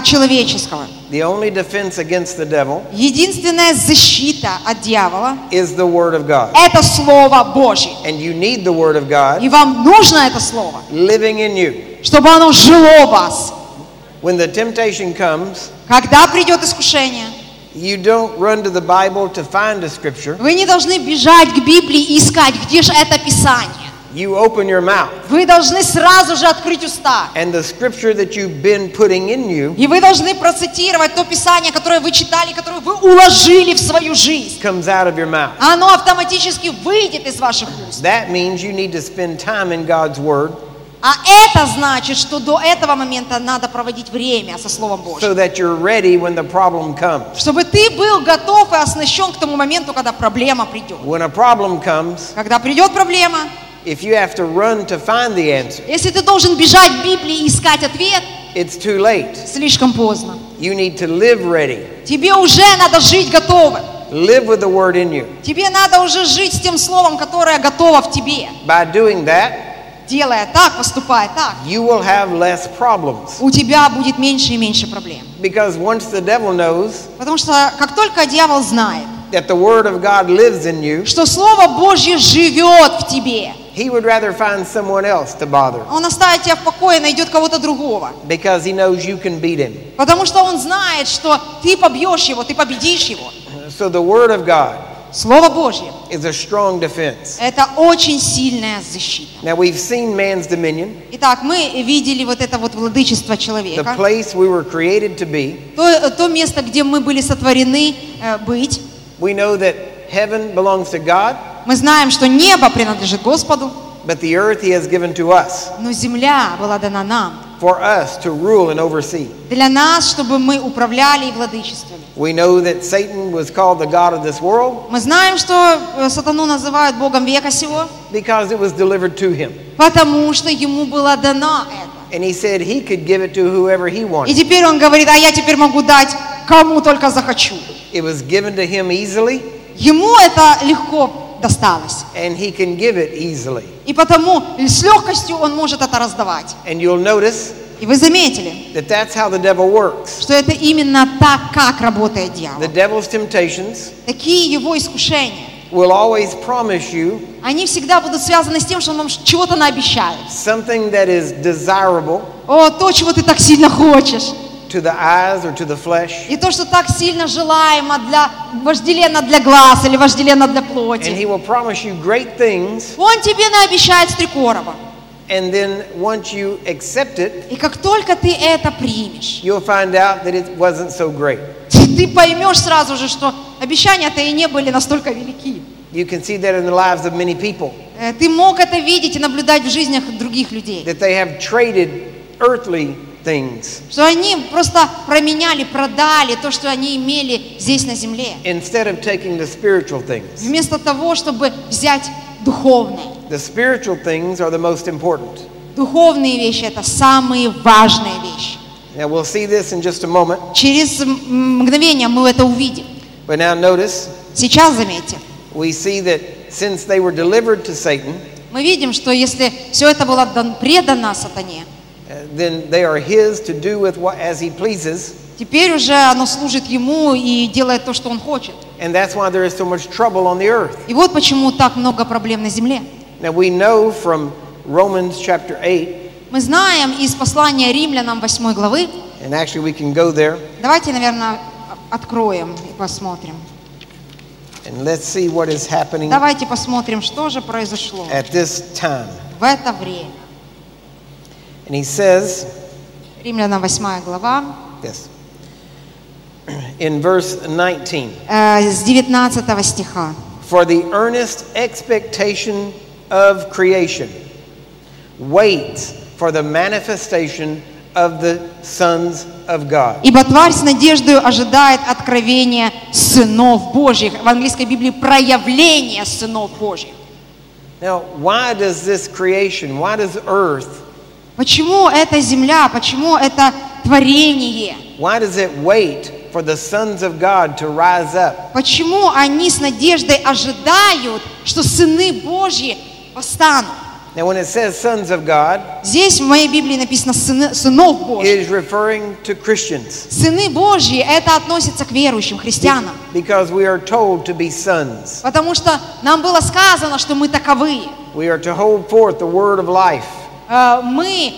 человеческого. The only defense against the devil единственная защита от дьявола is the word of God. Это слово Божье. And you need the word of God. И вам нужно это слово. Living in you. Чтобы оно жило в вас. When the temptation comes, когда придет искушение, you don't run to the Bible to find a scripture. Вы не должны бежать к Библии и искать, где же это Писание. You open your mouth. Вы должны сразу же открыть уста. And the scripture that you've been putting in you. И вы должны процитировать то Писание, которое вы читали, которое вы уложили в свою жизнь. Comes out of your mouth. Оно автоматически выйдет из ваших уст. That means you need to spend time in God's word. А это значит, что до этого момента надо проводить время со Словом Божьим. So that you're ready when the problem comes. Чтобы ты был готов и оснащен к тому моменту, когда проблема придет. When a problem comes. Когда придет проблема. If you have to run to find the answer, если ты должен бежать в Библии и искать ответ, it's too late. Слишком поздно. You need to live ready. Тебе уже надо жить готовым. Live with the word in you. Тебе надо уже жить с тем словом, которое готово в тебе. By doing that, делая так, поступая так, you will have less problems. У тебя будет меньше и меньше проблем. Because once the devil knows, потому что как только дьявол знает, that the word of God lives in you, что слово Божье живет в тебе, he would rather find someone else to bother. Он оставит тебя в покое и найдет кого-то другого. Because he knows you can beat him. Потому что он знает, что ты побьешь его, ты победишь его. So the word of God, слово Божье, is a strong defense. Это очень сильная защита. Now we've seen man's dominion. Итак, мы видели вот это вот владычество человека. The place we were created to be. То место, где мы были сотворены быть. We know that heaven belongs to God. Мы знаем, что небо принадлежит Господу, but the earth he has given to us. Но земля была дана нам. For us to rule and oversee. Для нас, чтобы мы управляли и владычествовали. We know that Satan was called the god of this world. Мы знаем, что сатану называют богом века сего. Because it was delivered to him. Потому что ему была дана это. And he said he could give it to whoever he wanted. И теперь он говорит: а я теперь могу дать кому только захочу. It was given to him easily. Ему это легко досталось. And he can give it easily. И потому с легкостью он может это раздавать. And you'll notice, и вы заметили, that that's how the devil works. Что это именно так, как работает дьявол. The devil's temptations, такие его искушения, will always promise you, они всегда будут связаны с тем, что он вам чего-то наобещает. Something that is desirable, о, то, чего ты так сильно хочешь. To the eyes or to the flesh. И то, что так сильно желаемо для вожделенно для глаз или вожделенно для плоти. And he will promise you great things. Он тебе наобещает стрекороба. And then once you accept it, и как только ты это примешь, you'll find out that it wasn't so great. Ты поймешь сразу же, что обещания-то и не были настолько велики. You can see that in the lives of many people. Ты мог это видеть и наблюдать в жизнях других людей. That they have traded earthly things. Что они просто променяли, продали то, что они имели здесь на земле. Instead of taking the spiritual things. Вместо того, чтобы взять духовное. The spiritual things are the most important. Духовные вещи — это самые важные вещи. We'll see this in just a moment. Через мгновение мы это увидим. But now notice. Сейчас заметьте. We see that since they were delivered to Satan. Мы видим, что если все это было предано сатане, then they are his to do with what as he pleases. Теперь уже оно служит ему и делает то, что он хочет. And that's why there is so much trouble on the earth. И вот почему так много проблем на земле. Now we know from Romans chapter 8. Мы знаем из послания Римлянам 8 главы. And actually we can go there. Давайте, наверное, откроем и посмотрим. And let's see what is happening. Давайте посмотрим, что же произошло. At this time. В это время. And he says. Римлянам 8 глава. Yes. In verse 19. С 19 стиха. For the earnest expectation of creation waits for the manifestation of the sons of God. Ибо тварь с надеждою ожидает откровения сынов Божьих. В английской Библии проявление сынов Божьих. Now, why does this creation? Why does earth? Почему эта земля? Почему это творение? Why does it wait for the sons of God to rise up? Почему они с надеждой ожидают, что сыны Божьи восстанут? Now, when it says sons of God, здесь в моей Библии написано сынов Божьих. It is referring to Christians. Сыны Божьи — это относится к верующим христианам. Because we are told to be sons. Потому что нам было сказано, что мы таковы. We are to hold forth the word of life. Мы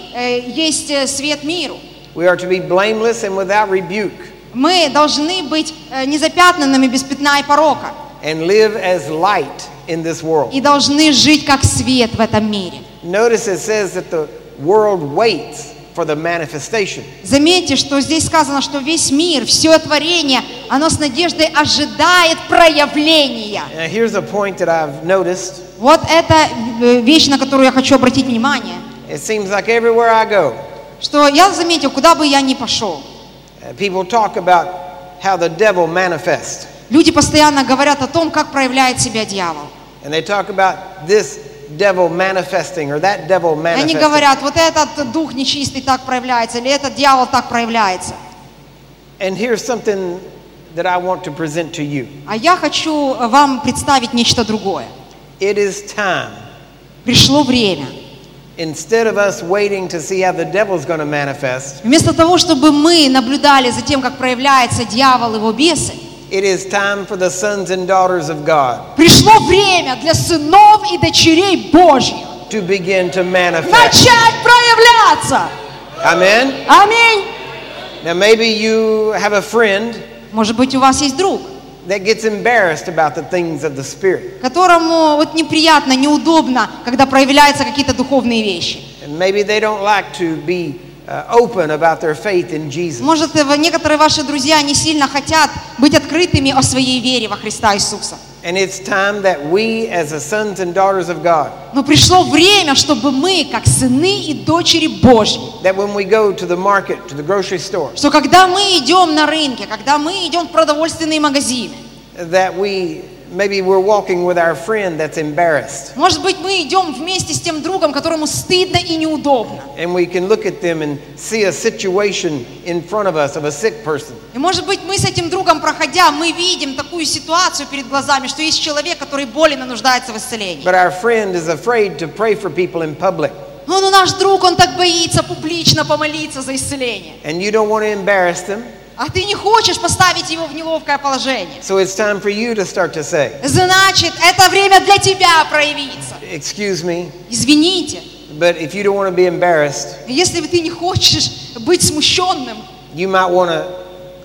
есть свет миру. We are to be blameless and without rebuke. Мы должны быть незапятнанными, без пятна и порока. And live as light in this world. И должны жить как свет в этом мире. Notice it says that the world waits for the manifestation. Заметьте, что здесь сказано, что весь мир, все творение, оно с надеждой ожидает проявления. Now here's a point that I've noticed. Вот это вещь, на которую я хочу обратить внимание. It seems like everywhere I go. Что я заметил, куда бы я ни пошел. People talk about how the devil manifests. Люди постоянно говорят о том, как проявляет себя дьявол. And they talk about this devil manifesting or that devil manifesting. Они говорят, вот этот дух нечистый так проявляется, или этот дьявол так проявляется. And here's something that I want to present to you. А я хочу вам представить нечто другое. It is time. Пришло время. Instead of us waiting to see how the devil's going to manifest. Вместо того, чтобы мы наблюдали за тем, как проявляется дьявол и его бесы. It is time for the sons and daughters of God. Пришло время для сынов и дочерей Божьих. To begin to manifest. Начать проявляться. Amen. Аминь. Now maybe you have a friend. Может быть, у вас есть друг. That gets embarrassed about the things of the spirit. Которому вот неприятно, неудобно, когда проявляются какие-то духовные вещи. And maybe they don't like to be open about their faith in Jesus. Может, некоторые ваши друзья не сильно хотят быть открытыми о своей вере во Христа Иисуса. And it's time that we, as the sons and daughters of God. Но пришло время, чтобы мы, как сыны и дочери Божьи. That when we go to the market, to the grocery store. Что когда мы идем на рынке, когда мы идем в продовольственные магазины. That we maybe we're walking with our friend that's embarrassed. Может быть, мы идем вместе с тем другом, которому стыдно и неудобно. And we can look at them and see a situation in front of us of a sick person. И может быть, мы с этим другом проходя, мы видим такую ситуацию перед глазами, что есть человек, который болен и нуждается в исцелении. But our friend is afraid to pray for people in public. Но наш друг, он так боится публично помолиться за исцеление. And you don't want to embarrass them. А ты не хочешь поставить его в неловкое положение. So it's time for you to start to say. Значит, это время для тебя проявиться. Excuse me. Извините. But if you don't want to be embarrassed. Если ты не хочешь быть смущенным. You might want to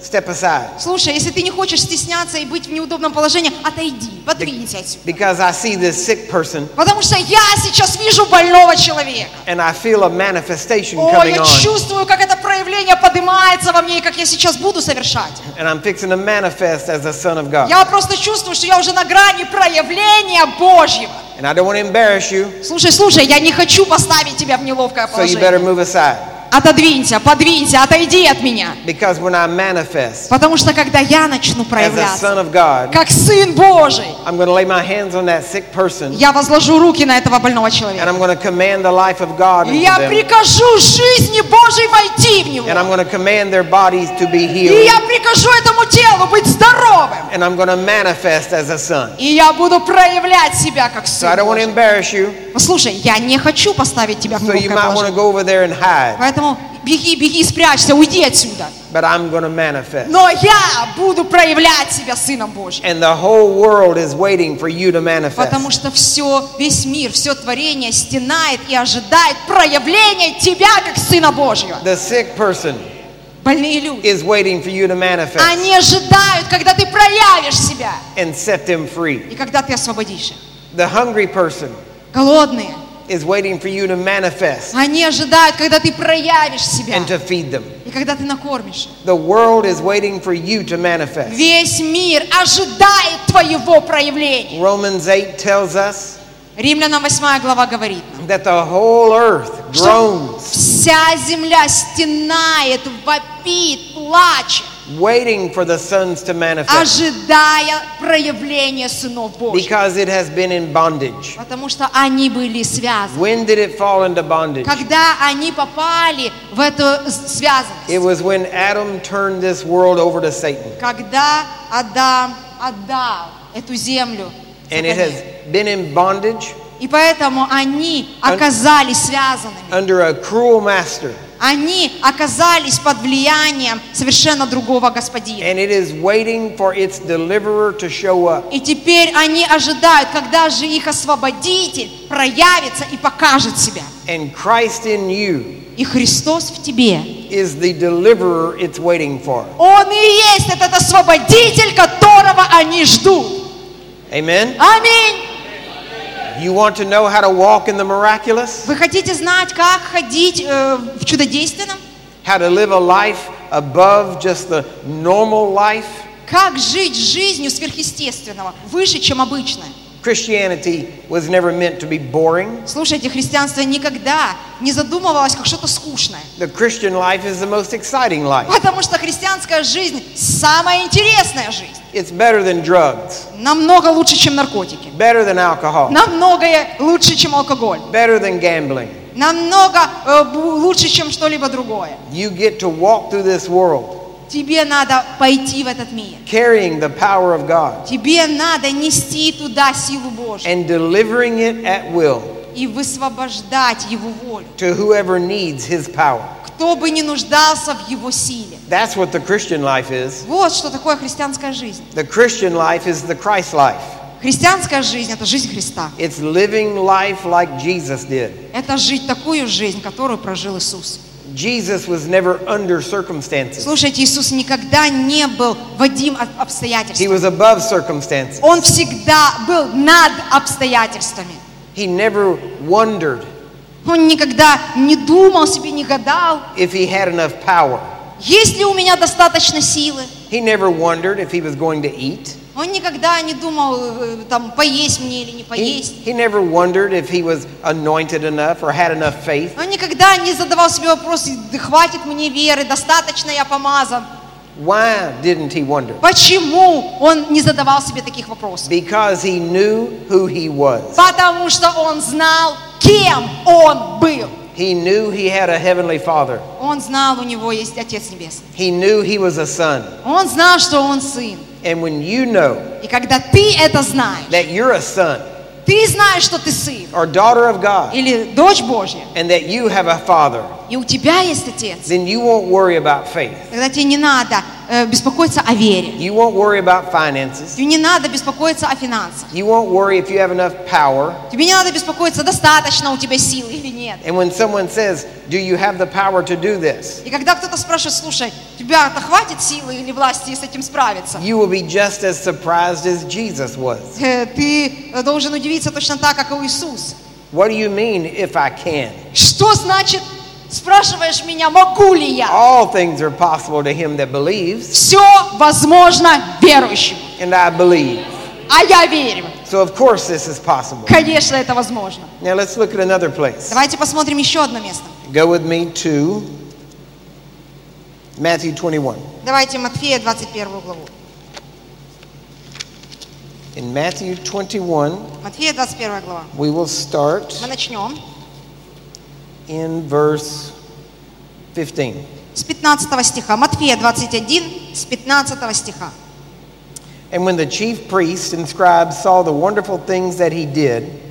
step aside. Слушай, если ты не хочешь стесняться и быть в неудобном положении, отойди, подвинься отсюда. Because I see this sick person. Потому что я сейчас вижу больного человека. And I feel a manifestation coming on. О, я чувствую, как это проявление поднимается во мне, и как я сейчас буду совершать. And I'm fixing to manifest as a son of God. Я просто чувствую, что я уже на грани проявления Божьего. And I don't want to embarrass you. Слушай, я не хочу поставить тебя в неловкое положение. So you better move aside. Отодвинься, подвинься, отойди от меня. Because when I manifest, потому что когда я начну проявляться, as a son of God, как Сын Божий, I'm going to lay my hands on that sick person, я возложу руки на этого больного человека, and I'm going to command the life of God into я them, прикажу жизни Божьей войти в него, and I'm going to command their bodies to be healed, и я прикажу этому телу быть здоровым, and I'm going to manifest as a son. И я буду проявлять себя как Сын. So I don't want to embarrass you. Послушай, я не хочу поставить тебя в неловкое положение. Поэтому беги, беги, спрячься, уйди отсюда. But I'm going to manifest. Но я буду проявлять себя Сыном Божьим. And the whole world is waiting for you to manifest. Потому что все, весь мир, все творение стенает и ожидает проявления тебя как Сына Божьего. The sick person больные люди is waiting for you to manifest. Они ожидают, когда ты проявишь себя. And set them free. И когда ты освободишь их. The hungry person голодные is waiting for you to manifest. Они ожидают, когда ты проявишь себя. And to feed them. И когда ты накормишь. The world is waiting for you to manifest. Весь мир ожидает твоего проявления. Romans 8 tells us. Римлянам 8 глава говорит нам, that the whole earth groans. Вся земля стенает, вопит, плачет. Waiting for the sons to manifest. Ожидая проявления сынов Божьих. Because it has been in bondage. Потому что они были связаны. When did it fall into bondage? Когда они попали в эту связанность. It was when Adam turned this world over to Satan. Когда Адам отдал эту землю Сатане. And it has been in bondage. И поэтому они оказались связанными. Under a cruel master. Они оказались под влиянием совершенно другого господина. И теперь они ожидают, когда же их освободитель проявится и покажет себя. И Христос в тебе. Он и есть этот освободитель, которого они ждут. Аминь. You want to know how to walk in the miraculous? Вы хотите знать, как ходить в чудодейственном? How to live a life above just the normal life? Как жить жизнью сверхъестественного, выше, чем обычное? Christianity was never meant to be boring. Слушайте, христианство никогда не задумывалось как что-то скучное. The Christian life is the most exciting life. Потому что христианская жизнь самая интересная жизнь. It's better than drugs. Намного лучше, чем наркотики. Better than alcohol. Намного лучше, чем алкоголь. Better than gambling. Намного лучше, чем что-либо другое. You get to walk through this world. Тебе надо пойти в этот мир. Carrying the power of God. Тебе надо нести туда силу Божью. And delivering it at will. И высвобождать Его волю. To whoever needs His power. Кто бы ни нуждался в Его силе. That's what the Christian life is. Вот что такое христианская жизнь. The Christian life is the Christ life. Христианская жизнь – это жизнь Христа. It's living life like Jesus did. Это жить такую жизнь, которую прожил Иисус. Jesus was never under circumstances. Слушайте, Иисус никогда не был вадим от обстоятельств. He was above circumstances. Он всегда был над обстоятельствами. He never wondered. Он никогда не думал себе, не гадал. If he had enough power. Есть ли у меня достаточно силы? He never wondered if he was going to eat. Он никогда не думал, там, поесть мне или не поесть. He never wondered if he was anointed enough or had enough faith. Он никогда не задавал себе вопрос, хватит мне веры, достаточно я помазан. Why didn't he wonder? Почему он не задавал себе таких вопросов? Because he knew who he was. Потому что он знал, кем он был. He knew he had a heavenly father. Он знал, у него есть Отец Небесный. He knew he was a son. Он знал, что он сын. And when you know that you're a son or daughter of God and that you have a father, then you won't worry about faith. You won't worry about finances. You won't worry if you have enough power. And when someone says, do you have the power to do this? You will be just as surprised as Jesus was. What do you mean if I can? Спрашиваешь меня, могу ли я? All things are possible to him that believes. Все возможно верующему. And I believe. А я верю. So of course this is possible. Конечно, это возможно. Now let's look at another place. Давайте посмотрим еще одно место. Go with me to Matthew 21. Давайте Матфея 21 главу. In Matthew 21, Матфея 21 глава. We will start. Мы начнем. In verse 15. С 15 стиха. Матфея 21 с 15 стиха. And when the chief priests and scribes saw the wonderful things that he did,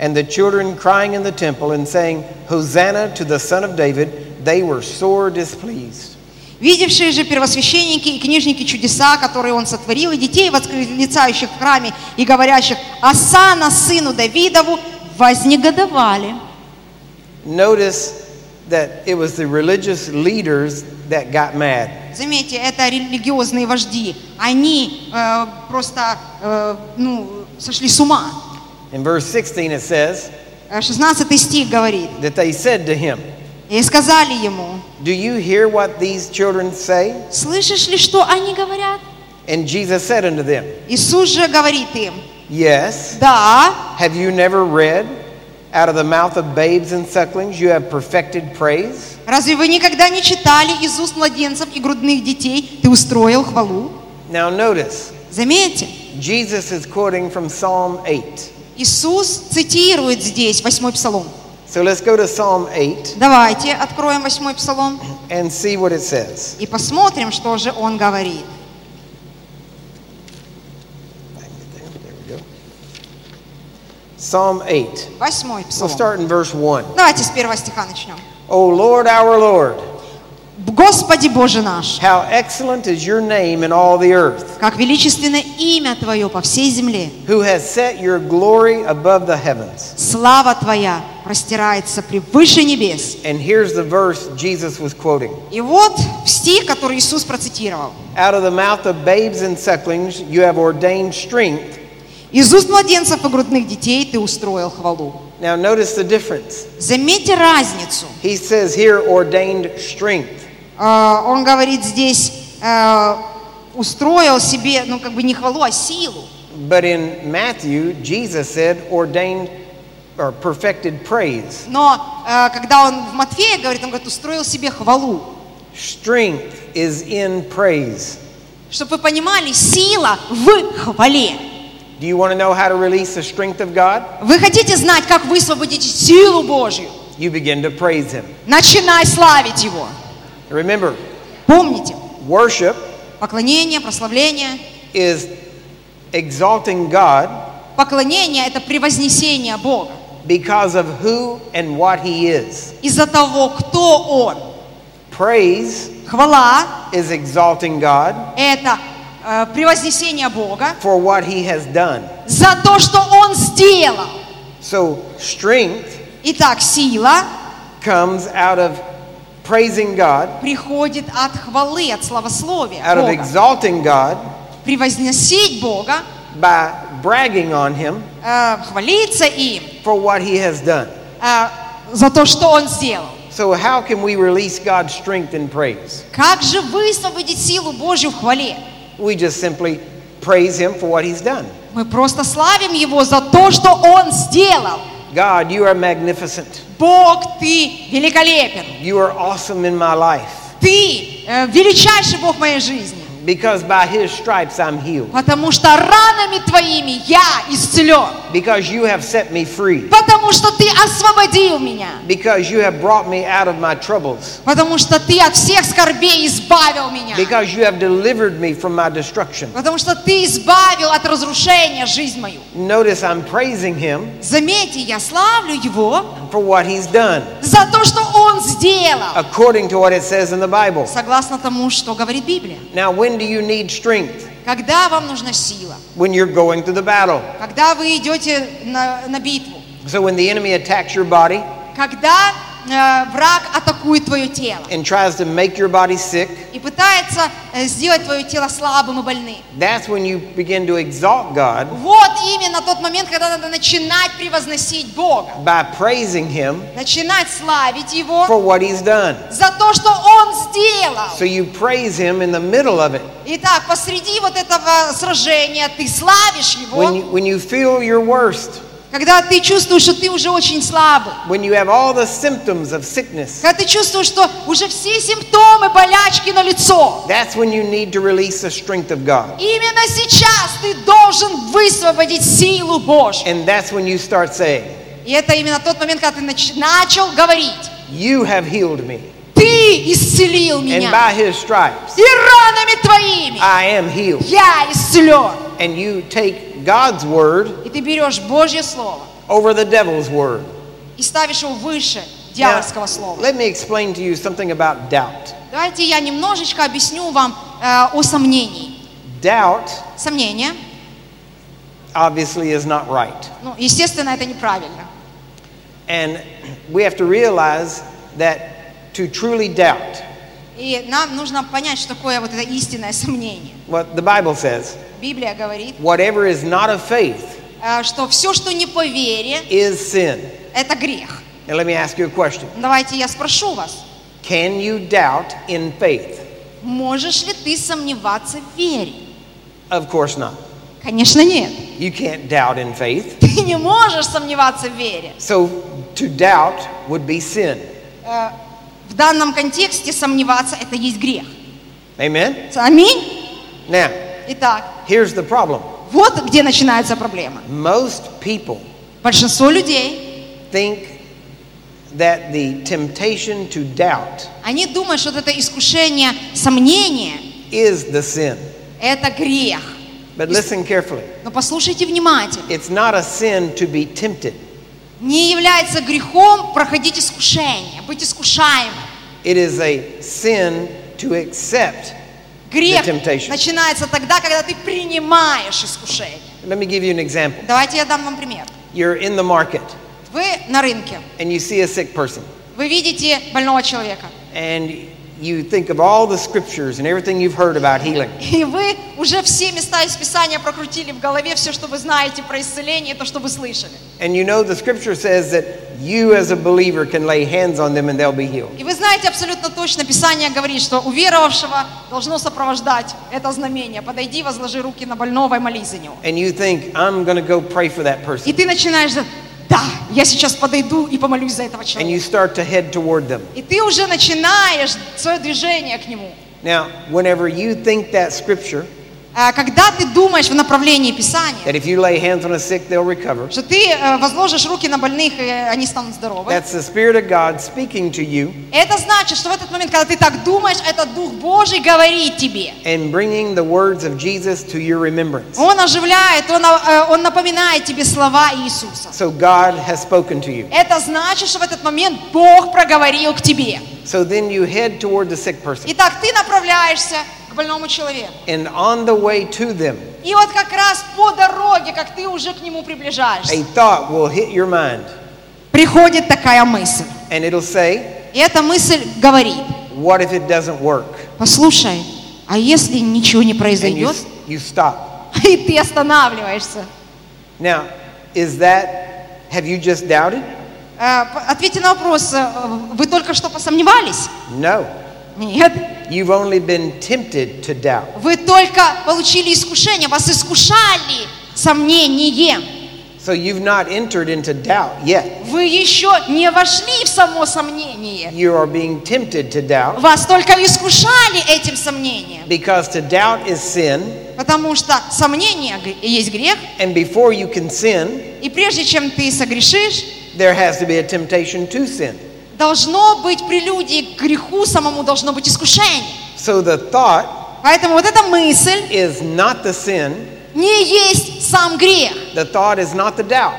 and the children crying in the temple and saying, Hosanna to the Son of David, they were sore displeased. Видевшие же первосвященники и книжники чудеса, которые он сотворил, и детей, восклицающих в храме и говорящих «Осанна сыну Давидову», вознегодовали. Notice that it was the religious leaders that got mad. Заметьте, это религиозные вожди. Они просто сошли с ума. In verse 16 it says, 16 стих говорит, that they said to him, и сказали ему, Do you hear what these children say? Слышишь ли, что они говорят? And Jesus said unto them, Иисус же говорит им, Yes. Да. Have you never read? Out of the mouth of babes and sucklings you have perfected praise. Разве вы никогда не читали из уст младенцев и грудных детей ты устроил хвалу? Now notice. Заметьте. Jesus is quoting from Psalm 8. Иисус цитирует здесь 8-й псалом. So let's go to Psalm 8. Давайте откроем 8-й псалом. And see what it says. И посмотрим, что же он говорит. Psalm 8. We'll start in verse 1. Давайте с первого стиха начнем. O Lord, our Lord, Господи Боже наш, how excellent is your name in all the earth, как величественно имя Твое по всей земле, who has set your glory above the heavens, слава Твоя простирается превыше небес. And here's the verse Jesus was quoting. И вот стих, который Иисус процитировал. Out of the mouth of babes and sucklings you have ordained strength. Из уст младенцев и грудных детей ты устроил хвалу. Now notice the difference. Заметьте разницу. He says here ordained strength. Он говорит здесь устроил себе, не хвалу, а силу. But in Matthew, Jesus said ordained or perfected praise. Но когда он в Матфея говорит, он говорит устроил себе хвалу. Strength is in praise. Чтобы вы понимали, сила в хвале. Do you want to know how to release the strength of God? Вы хотите знать, как высвободить силу Божью? You begin to praise Him. Начинай славить Его. Remember. Помните. Worship. Поклонение, прославление. Is exalting God. Поклонение — это превознесение Бога. Because of who and what He is. Из-за того, кто Он. Praise. Хвала. Is exalting God. Это превознесение Бога for what he has done. За то, что Он сделал. So, strength. Итак, сила comes out of praising God. Приходит от хвалы, от славословия Бога. Out of exalting God. Превозносить Бога. By bragging on Him. Хвалиться им. For what He has done. За то, что Он сделал. So how can we release God's strength in praise? Как же высвободить силу Божью в хвале? We just simply praise him for what he's done. Мы просто славим его за то, что он сделал. God, you are magnificent. Бог, ты великолепен. You are awesome in my life. Ты величайший Бог моей жизни. Because by his stripes I'm healed. Потому что ранами твоими я исцелен. Because you have set me free. Потому что ты освободил меня. Because you have brought me out of my troubles. Потому что ты от всех скорбей избавил меня. Because you have delivered me from my destruction. Потому что ты избавил от разрушения жизнь мою. Notice I'm praising him. Заметьте, я славлю его for what he's done. За то, что он сделал. According to what it says in the Bible. Согласно тому, что говорит Библия. Now when do you need strength? Когда вам нужна сила? When you're going to the battle. Когда вы идете на битву. So when the enemy attacks your body. Когда враг атакует твое тело. And tries to make your body sick. И пытается сделать твое тело слабым и больным. That's when you begin to exalt God. Вот именно тот момент, когда надо начинать превозносить Бога. By praising Him. Начинать славить Его. For what He's done. За то, что Он сделал. So you praise Him in the middle of it. Итак, посреди вот этого сражения ты славишь Его. When you feel your worst. Когда ты чувствуешь, что ты уже очень слабый. When you have all the symptoms of sickness. Когда ты чувствуешь, что уже все симптомы болячки на лицо. That's when you need to release the strength of God. Именно сейчас ты должен высвободить силу Божью. And that's when you start saying. И это именно тот момент, когда ты начал говорить. You have healed me. Ты исцелил меня. And by his stripes. И ранами твоими. I am healed. Я исцелен. And you take God's word. И ты берешь Божье слово. Over the devil's word. И ставишь его выше дьявольского слова. Let me explain to you something about doubt. Давайте я немножечко объясню вам о сомнении. Doubt. Сомнение. Obviously is not right. Ну, естественно, это неправильно. And we have to realize that to truly doubt. И нам нужно понять, что такое вот это истинное сомнение. What the Bible says. Библия говорит, whatever is not of faith, что все, что не по вере, is sin. Это грех. And let me ask you a question. Давайте я спрошу вас. Can you doubt in faith? Можешь ли ты сомневаться в вере? Of course not. Конечно нет. You can't doubt in faith. Ты не можешь сомневаться в вере. So to doubt would be sin. В данном контексте сомневаться — это есть грех. Amen. Аминь. Now. Итак. Here's the problem. Вот где начинается проблема. Most people. Большинство людей. Think that the temptation to doubt. Они думают, что это искушение сомнения. Is the sin. Это грех. But listen carefully. Но послушайте внимательно. It's not a sin to be tempted. Не является грехом проходить искушение, быть искушаемым. It is a sin to accept. Грех начинается тогда, когда ты принимаешь искушение. Let me give you an example. Давайте я дам вам пример. You're in the market. Вы на рынке. And you see a sick person. Вы видите больного человека. And you think of all the scriptures and everything you've heard about healing. И вы уже все места из Писания прокрутили в голове, все, что вы знаете про исцеление, то, что вы слышали. And you know the scripture says that you as a believer can lay hands on them and they'll be healed. И вы знаете абсолютно точно, Писание говорит, что у веровавшего должно сопровождать это знамение. Подойди, возложи руки на больного и молись за него. And you think I'm going to go pray for that person. И ты начинаешь: да, я сейчас подойду и помолюсь за этого человека. And you start to head toward them. И ты уже начинаешь свое движение к нему. Now, whenever you think that scripture, когда ты думаешь в направлении Писания, that if you lay hands on the sick, they'll recover, что ты возложишь руки на больных, и они станут здоровы, that's the Spirit of God speaking to you. Это значит, что в этот момент, когда ты так думаешь, это Дух Божий говорит тебе. And bringing the words of Jesus to your remembrance. Он оживляет, он напоминает тебе слова Иисуса. So God has spoken to you. Это значит, что в этот момент Бог проговорил к тебе. So then you head toward the sick person. Итак, ты направляешься к больному человеку. And on the way to them, и вот как раз по дороге, как ты уже к нему приближаешься, a thought will hit your mind. Приходит такая мысль. And it'll say, и эта мысль говорит: what if it doesn't work? Послушай, а если ничего не произойдет? And you stop. И ты останавливаешься. Now, is that, have you just doubted? Ответьте на вопрос: вы только что посомневались? No. Нет. You've only been tempted to doubt. Вы только получили искушение, вас искушали сомнением. So you've not entered into doubt yet. Вы еще не вошли в само сомнение. You are being tempted to doubt. Вас только искушали этим сомнением. Because to doubt is sin. Потому что сомнение есть грех. And before you can sin, и прежде чем ты согрешишь, there has to be a temptation to sin. Должно быть прелюдией к греху самому, должно быть искушение. So the thought, поэтому вот эта мысль, is not the sin, не есть сам грех. The thought is not the doubt.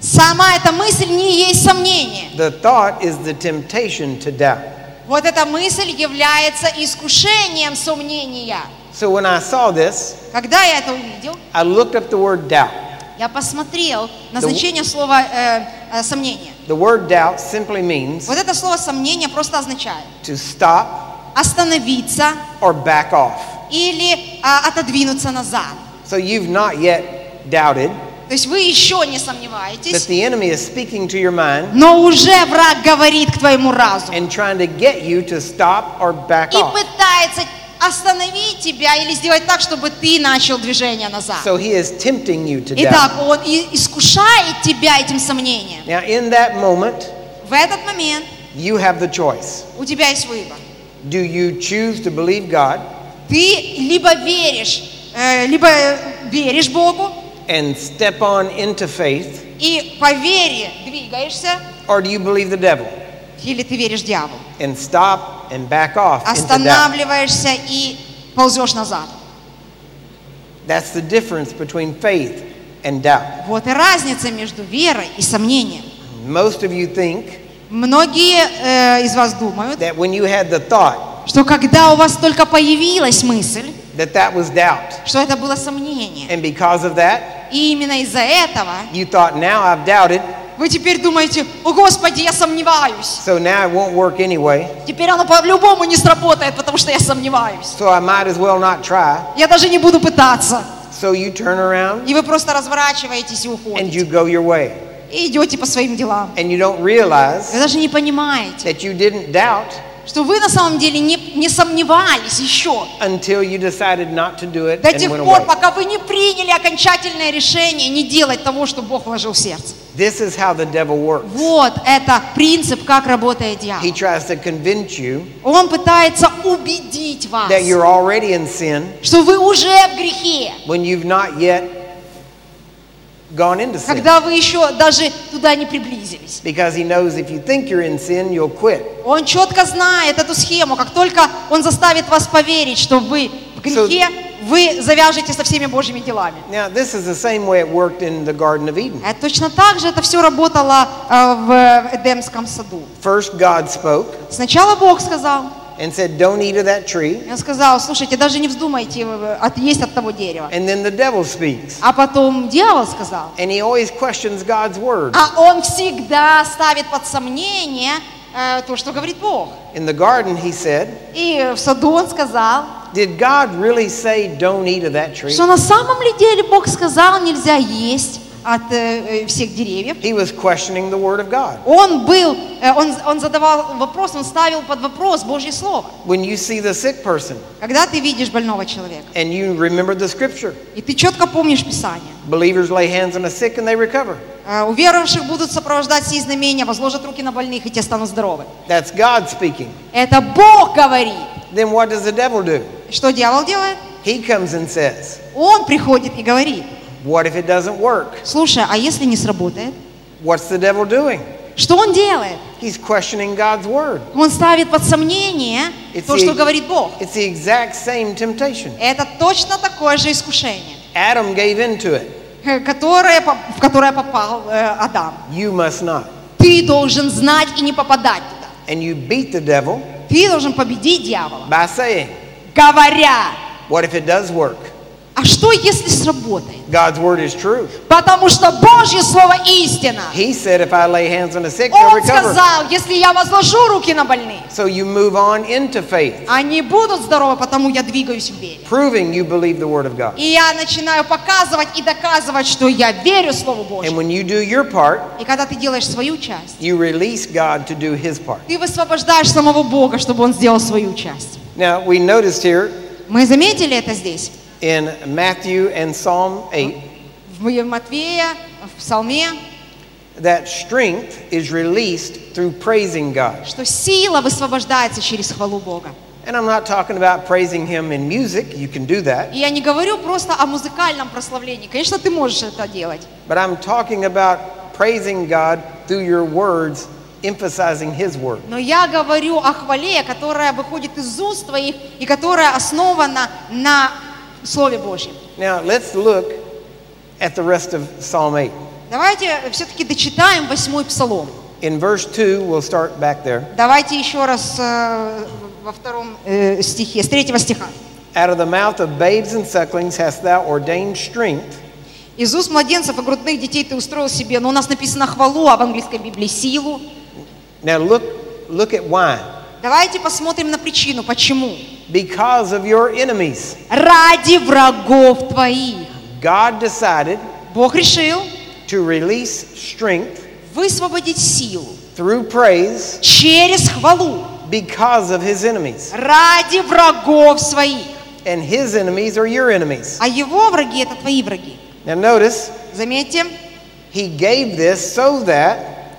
Сама эта мысль не есть сомнение. The thought is the temptation to doubt. Вот эта мысль является искушением сомнения. So when I saw this, когда я это увидел, I looked up the word doubt. Я посмотрел на значение слова сомнение. The word doubt simply means, вот это слово сомнение просто означает to stop, остановиться, or back off. Или отодвинуться назад. So you've not yet doubted. То есть вы еще не сомневаетесь. But the enemy is speaking to your mind. Но уже враг говорит к твоему разуму. And trying to get you to stop or back off. И пытается остановить тебя или сделать так, чтобы ты начал движение назад. So he is tempting you to doubt. Итак, он искушает тебя этим сомнением. Now, in that moment, в этот момент you have the choice. У тебя есть выбор. Do you choose to believe God? Ты либо веришь Богу and step on into faith, и по вере двигаешься, or do you believe the devil? Или ты веришь дьяволу and stop and back off останавливаешься и ползешь назад. That's the difference between faith and doubt. Вот и разница между верой и сомнением. Most of you think, многие из вас думают, that when you had the thought, что когда у вас только появилась мысль, that was doubt. Что это было сомнение. And because of that, и именно из-за этого, you thought, now I've doubted. Вы теперь думаете: о Господи, я сомневаюсь. So now it won't work anyway. Теперь оно по-любому не сработает, потому что я сомневаюсь. So I might as well not try. Я даже не буду пытаться. So you turn around. И вы просто разворачиваетесь и уходите. And you go your way. И идете по своим делам. And you don't realize. Вы даже не понимаете. That you didn't doubt. Что вы на самом деле не сомневались еще до тех пор, пока вы не приняли окончательное решение не делать того, что Бог вложил в сердце. Вот это принцип, как работает дьявол. Он пытается убедить вас, что вы уже в грехе, когда вы еще даже туда не приблизились. Он четко знает эту схему. Как только он заставит вас поверить, что вы в грехе, вы завяжете со всеми Божьими делами. Точно так же это все работало в Эдемском саду. Сначала Бог сказал. And said, "Don't eat of that tree." Он сказал: слушайте, даже не вздумайте есть от того дерева. And then the devil speaks. А потом дьявол сказал. And he always questions God's word. А он всегда ставит под сомнение то, что говорит Бог. In the garden, he said. И в саду он сказал. Did God really say, "Don't eat of that tree"? Что на самом деле Бог сказал, нельзя есть от всех деревьев. He was questioning the word of God. Он задавал вопрос, он ставил под вопрос Божье слово. When you see the sick person, когда ты видишь больного человека, and you remember the scripture, и ты четко помнишь Писание. Believers lay hands on the sick and they recover. У верующих будут сопровождать сие знамения, возложат руки на больных, и те станут здоровы. That's God speaking. Это Бог говорит. Then what does the devil do? Что дьявол делает? He comes and says. Он приходит и говорит. What if it doesn't work? Слушай, а если не сработает? What's the devil doing? Что он делает? He's questioning God's word. Он ставит под сомнение то, что говорит Бог. It's the exact same temptation. Это точно такое же искушение. Adam gave in to it. В которое попал Адам. You must not. Ты должен знать и не попадать туда. And you beat the devil. Ты должен победить дьявола. By saying. Говоря. What if it does work? А что, если сработает? God's word is true. Потому что Божье слово истина. He said, if I lay hands on the sick, they'll recover. Он сказал, если я возложу руки на больных. So you move on into faith. Они будут здоровы, потому я двигаюсь в вере. Proving you believe the word of God. И я начинаю показывать и доказывать, что я верю слову Божьему. And when you do your part, и когда ты делаешь свою часть, you release God to do His part. Ты высвобождаешь самого Бога, чтобы он сделал свою часть. Now we noticed here. Мы заметили это здесь. In Matthew and Psalm 8, that strength is released through praising God. Что сила высвобождается через хвалу Бога. And I'm not talking about praising Him in music. You can do that. Я не говорю просто о музыкальном прославлении. Конечно, ты можешь это делать. But I'm talking about praising God through your words, emphasizing His word. Но я говорю о хвале, которая выходит из уст твоих и которая основана на Слове Божьем. Now let's look at the rest of Psalm 8. Давайте все-таки дочитаем 8-й Псалом. In verse 2, we'll start back there. Давайте еще раз во втором стихе, с 3-го стиха. Out of the mouth of babes and sucklings hast thou ordained strength. Из уст младенцев и грудных детей ты устроил себе. Но у нас написано хвалу, а в английской Библии силу. Now look at why. Давайте посмотрим на причину, почему. Because of your enemies. Ради врагов твоих. God decided. Бог решил. To release strength. Высвободить силу. Through praise. Через хвалу. because of his enemies. Ради врагов своих. And his enemies are your enemies. А его враги это твои враги. Now notice. Заметьте. He gave this so that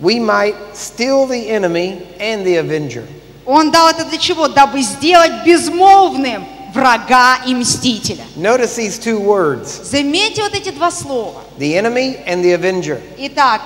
we might still the enemy and the avenger. Он дал это для чего? Дабы сделать безмолвным врага и мстителя. Notice these two words. Заметьте вот эти два слова. The enemy and the avenger. Итак,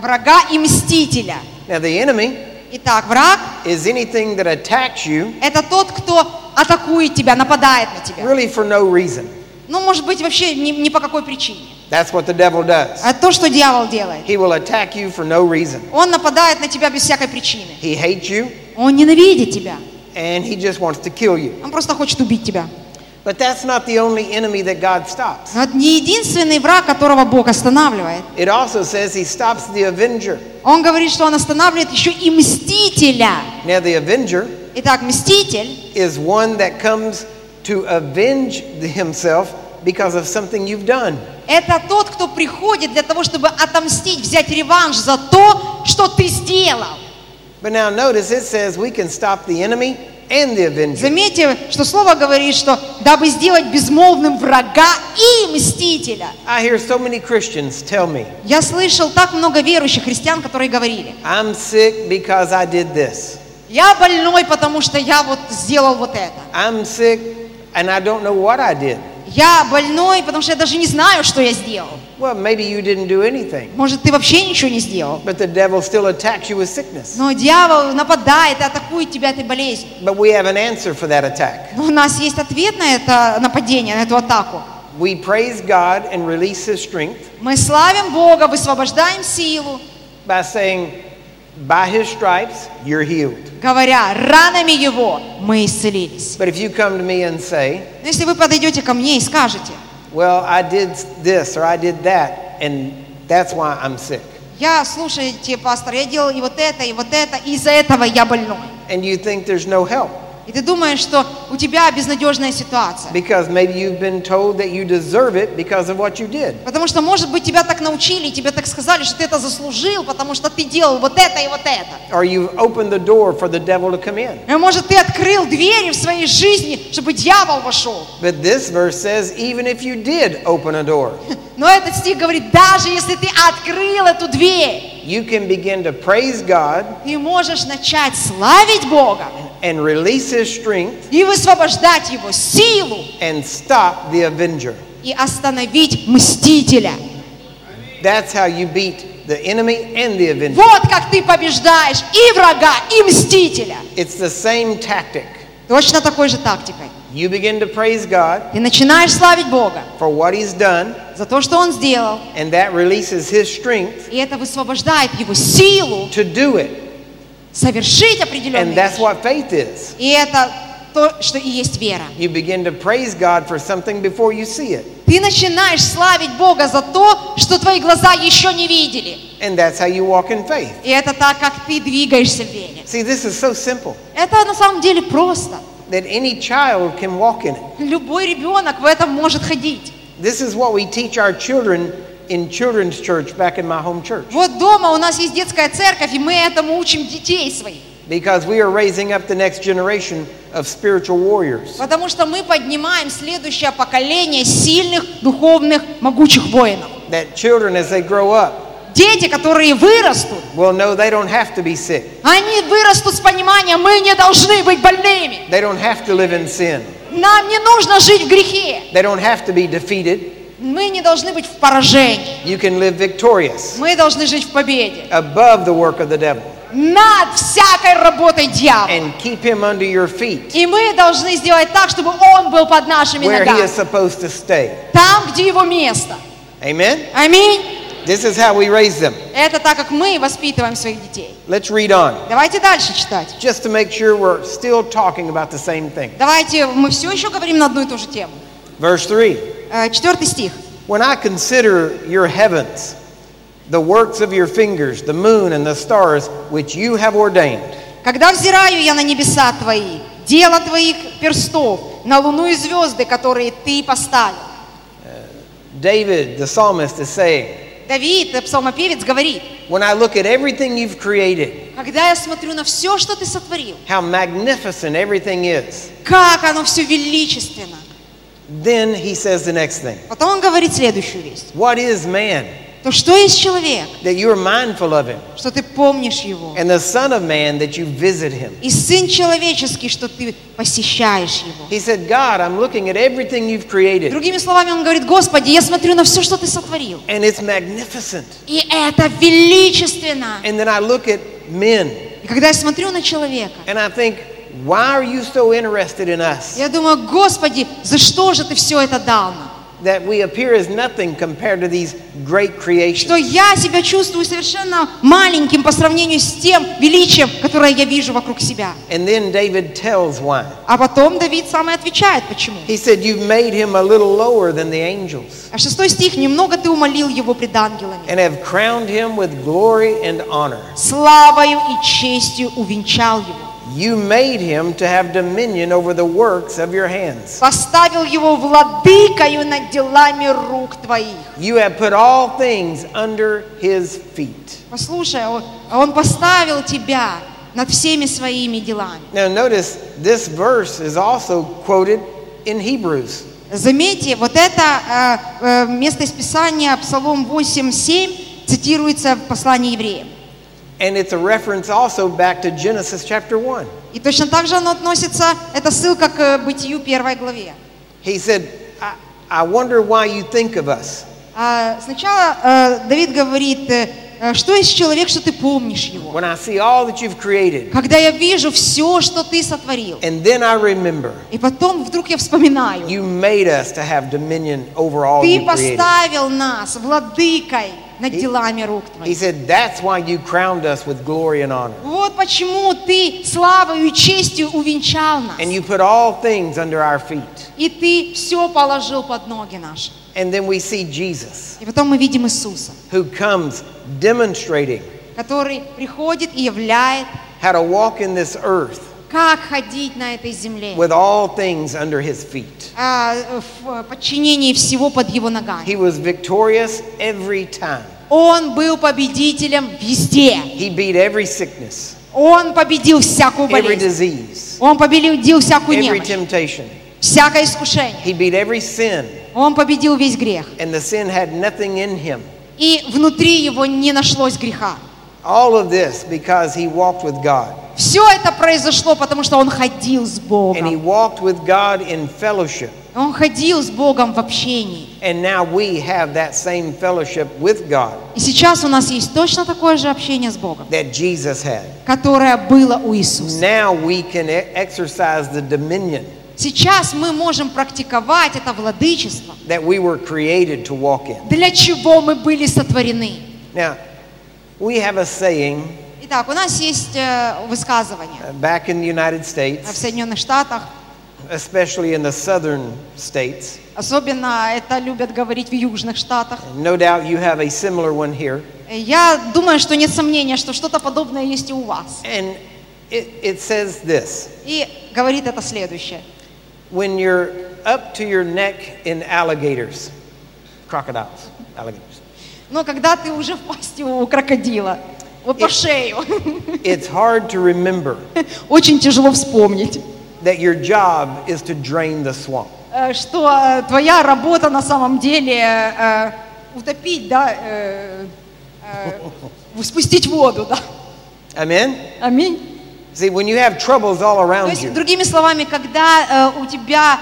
врага и мстителя. Now the enemy. Итак, враг. Is anything that attacks you. Это тот, кто атакует тебя, нападает на тебя. Really for no reason. Ну, может быть, вообще ни по какой причине. That's what the devil does. А то, что дьявол делает. He will attack you for no reason. Он нападает на тебя без всякой причины. He hates you. Он ненавидит тебя. And he just wants to kill you. Он просто хочет убить тебя. But that's not the only enemy that God stops. Но это не единственный враг, которого Бог останавливает. It also says he stops the avenger. Он говорит, что он останавливает еще и мстителя. Now the avenger. Итак, мститель. Is one that comes to avenge himself because of something you've done. Это тот, кто приходит для того, чтобы отомстить, взять реванш за то, что ты сделал. But now notice it says we can stop the enemy and the avenger. Заметьте, что слово говорит, что дабы сделать безмолвным врага и мстителя. I hear so many Christians tell me. Я слышал так много верующих христиан, которые говорили. I'm sick because I did this. Я больной, потому что я вот сделал вот это. I'm sick and I don't know what I did. Я больной, потому что я даже не знаю, что я сделал. Well, maybe you didn't do anything. Может, ты вообще ничего не сделал. But the devil still attacks you with sickness. Но дьявол нападает и атакует тебя этой болезнью. But we have an answer for that attack. Но у нас есть ответ на это нападение, на эту атаку. We praise God and release His strength. Мы славим Бога, высвобождаем силу. By saying, by His stripes, you're healed. Говоря, ранами Его мы исцелились. But if you come to me and say, но если вы подойдете ко мне и скажете, well, I did this or I did that, and that's why I'm sick. Я, слушайте, пастор, я делал и вот это, и из-за этого я больной. And you think there's no help. И ты думаешь, что у тебя безнадежная ситуация. Because maybe you've been told that you deserve it because of what you did. Потому что, может быть, тебя так научили, тебе так сказали, что ты это заслужил, потому что ты делал вот это и вот это. Or you've opened the door for the devil to come in. И, может, ты открыл двери в своей жизни, чтобы дьявол вошел. But this verse says, even if you did open a door. Но этот стих говорит, даже если ты открыл эту дверь, you can begin to praise God. Ты можешь начать славить Бога. And release his strength. И высвобождать его силу. And stop the avenger. И остановить мстителя. That's how you beat the enemy and the avenger. Вот как ты побеждаешь и врага, и мстителя. It's the same tactic. Точно такой же тактикой. You begin to praise God. Ты начинаешь славить Бога. For what he's done. За то, что он сделал. And that releases his strength. И это высвобождает его силу. To do it. Совершить определенные вещи. И это то, что и есть вера. Ты начинаешь славить Бога за то, что твои глаза еще не видели. И это так, как ты двигаешься в вере. See, this is so simple. Это на самом деле просто. That any child can walk in it. Любой ребенок в этом может ходить. This is what we teach our children. In children's church back in my home church. Вот дома у нас есть детская церковь, и мы этому учим детей своих. Because we are raising up the next generation of spiritual warriors. Потому что мы поднимаем следующее поколение сильных, духовных, могучих воинов. That children as they grow up. Дети, которые вырастут. Well, no, they don't have to be sick. Они вырастут с пониманием, мы не должны быть больными. They don't have to live in sin. Нам не нужно жить в грехе. They don't have to be defeated. Мы не должны быть в поражении. You can live victorious. Мы должны жить в победе. Above the work of the devil. Над всякой работой дьявола. And keep him under your feet. И мы должны сделать так, чтобы он был под нашими ногами. Where he is supposed to stay. Там, где его место. Amen. Аминь. This is how we raise them. Это так, как мы воспитываем своих детей. Let's read on. Давайте дальше читать. Just to make sure we're still talking about the same thing. Давайте, мы все еще говорим на одну и ту же тему. Verse 3. 4 стих. When I consider your heavens, the works of your fingers, the moon and the stars, which you have ordained. Когда взираю я на небеса твои, дело твоих перстов, на луну и звезды, которые ты поставил. David, the psalmist, is saying. Давид, псалмопевец, говорит, when I look at everything you've created, когда я смотрю на все, что ты сотворил, how magnificent everything is, как оно все величественно, then he says the next thing. Потом он говорит следующую вещь. What is man? То что есть человек, that you are mindful of him, что ты помнишь его, and the son of man that you visit him, и сын человеческий, что ты посещаешь его. He said, God, I'm looking at everything you've created. Другими словами, он говорит, Господи, я смотрю на все, что ты сотворил, and it's magnificent. И это величественно. And then I look at men. И когда я смотрю на человека, and I think, why are you so interested in us? Я думаю, Господи, за что же ты все это дал нам? That we appear as nothing compared to these great creations. Что я себя чувствую совершенно маленьким по сравнению с тем величием, которое я вижу вокруг себя. And then David tells why. А потом Давид сам и отвечает, почему. He said, "You've made him a little lower than the angels." А 6 стих: немного ты умалил его пред ангелами. And have crowned him with glory and honor. Славою и честью увенчал его. You made him to have dominion over the works of your hands. Поставил его владыкою над делами рук твоих. You have put all things under his feet. Послушай, он поставил тебя над всеми своими делами. Now notice this verse is also quoted in Hebrews. Заметьте, вот это место из Писания, Псалом 8:7, цитируется в послании евреям. And it's a reference also back to Genesis chapter 1. И точно так же оно относится, это ссылка к Бытию 1 главе. He said, I wonder why you think of us. Сначала Давид говорит, что есть человек, что ты помнишь его? When I see all that you've created. Когда я вижу все, что ты сотворил. And then I remember. И потом вдруг я вспоминаю. You made us to have dominion over all you created. Ты поставил нас владыкой над делами рук твоих. He said, that's why you crowned us with glory and honor. Вот почему ты славою и честью увенчал нас. And you put all things under our feet. И ты все положил под ноги наши. And then we see Jesus. И потом мы видим Иисуса. Who comes demonstrating. Который приходит и являет. How to walk in this earth. Как ходить на этой земле? With all things under his feet. В подчинении всего под его ногами. He was victorious every time. Он был победителем везде. He beat every sickness. Он победил всякую болезнь. Every disease. Он победил всякую немощь. Every temptation. Всякое искушение. He beat every sin. Он победил весь грех. And the sin had nothing in him. И внутри его не нашлось греха. All of this because he walked with God. Все это произошло, потому что он ходил с Богом. And he walked with God in fellowship. Он ходил с Богом в общении. And now we have that same fellowship with God. И сейчас у нас есть точно такое же общение с Богом, that Jesus had. Которое было у Иисуса. Now we can exercise the dominion. Сейчас мы можем практиковать это владычество. That we were created to walk in. Для чего мы были сотворены? Now, we have a saying. Итак, у нас есть высказывание. Back in the United States, в Соединенных Штатах, especially in the southern states. Особенно это любят говорить в южных штатах. No doubt you have a similar one here. Я думаю, что нет сомнения, что что-то подобное есть и у вас. And it says this. И говорит это следующее. When you're up to your neck in alligators, crocodiles, alligators. Но когда ты уже в пасти у крокодила, вот по шею. It's hard to remember. Очень тяжело вспомнить. That your job is to drain the swamp. Что твоя работа на самом деле утопить, да, спустить воду, да. Amen. Аминь. See, when you have troubles all around you. Другими словами, когда у тебя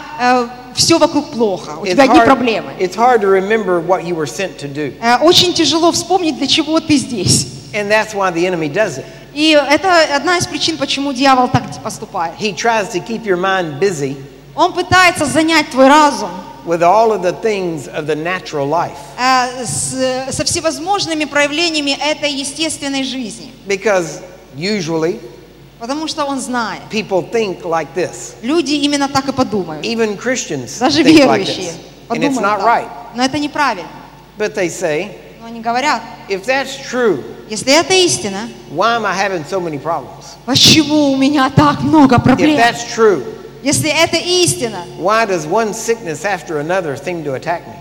все вокруг плохо, у тебя одни проблемы. It's hard to remember what you were sent to do. Очень тяжело вспомнить, для чего ты здесь. And that's why the enemy does it. И это одна из причин, почему дьявол так поступает. He tries to keep your mind busy. Он пытается занять твой разум. With all of the things of the natural life. Со всевозможными проявлениями этой естественной жизни. Because usually. Потому что он знает. People think like this. Люди именно так и подумают. Even Christians даже think верующие like this. And it's not right. Но это неправильно. But they say. Но они говорят. If that's true. Если это истина, why am I having so many problems? Почему у меня так много проблем? If that's true, Если это истина,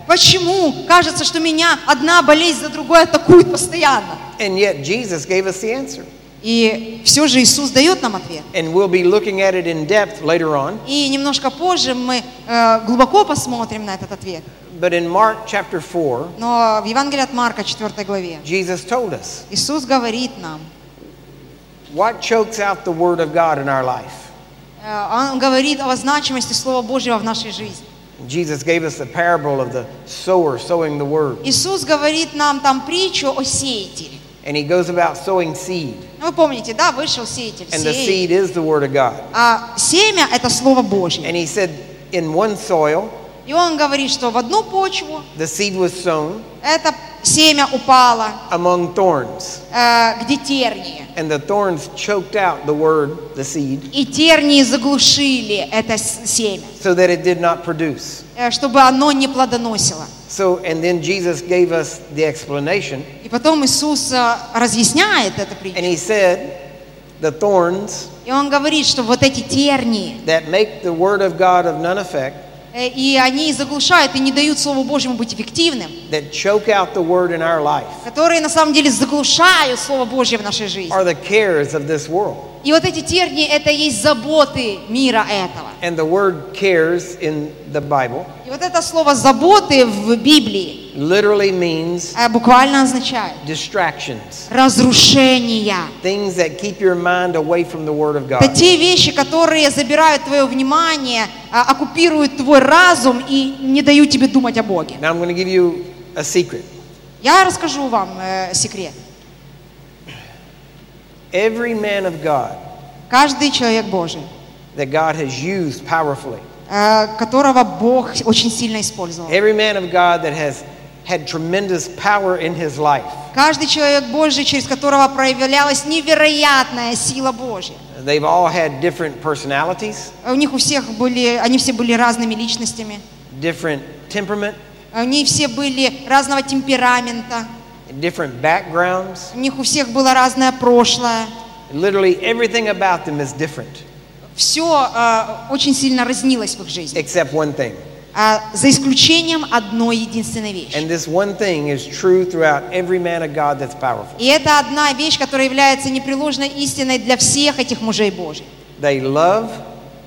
почему кажется, что меня одна болезнь за другой атакует постоянно? И все же Иисус дает нам ответ. И немножко позже мы глубоко посмотрим на этот ответ. But in Mark chapter 4, но в Евангелии от Марка 4 главе Иисус говорит нам, what chokes out the word of God in our life? Он говорит о значимости Слова Божьего в нашей жизни. Jesus gave us the parable of the sower sowing the word. Иисус говорит нам там притчу о сеятеле. And he goes about sowing seed. Вы помните, да, вышел сеятель. And the seed is the word of God. А семя это Слово Божье. And he said, in one soil. И он говорит, что в одну почву the seed was sown, это семя упало among thorns, где тернии. And the thorns choked out the word, the seed, и тернии заглушили это семя, so that it did not produce. Чтобы оно не плодоносило. So, and then Jesus gave us the explanation. И потом Иисус разъясняет это притчу. And he said, the thorns, и он говорит, что вот эти тернии, that make the word of God of none effect, и они заглушают и не дают Слову Божьему быть эффективным, которые на самом деле заглушают Слово Божье в нашей жизни. И вот эти тернии — это и есть заботы мира этого. И вот это слово «заботы» в Библии буквально означает разрушения. Это те вещи, которые забирают твое внимание, оккупируют твой разум и не дают тебе думать о Боге. Я расскажу вам секрет. Every man of God, каждый человек Божий, that God has used powerfully, которого Бог очень сильно использовал. Every man of God that has had tremendous power in his life. Каждый человек Божий, через которого проявлялась невероятная сила Божья. They've all had different personalities. У них у всех были, они все были разными личностями. Different temperament. Они все были разного темперамента. Different backgrounds. У них у всех было разное прошлое. Literally everything about them is different. Все очень сильно разнилось в их жизни. Except one thing. За исключением одной единственной вещи. And this one thing is true throughout every man of God that's powerful. И это одна вещь, которая является непреложной истиной для всех этих мужей Божьих. They love,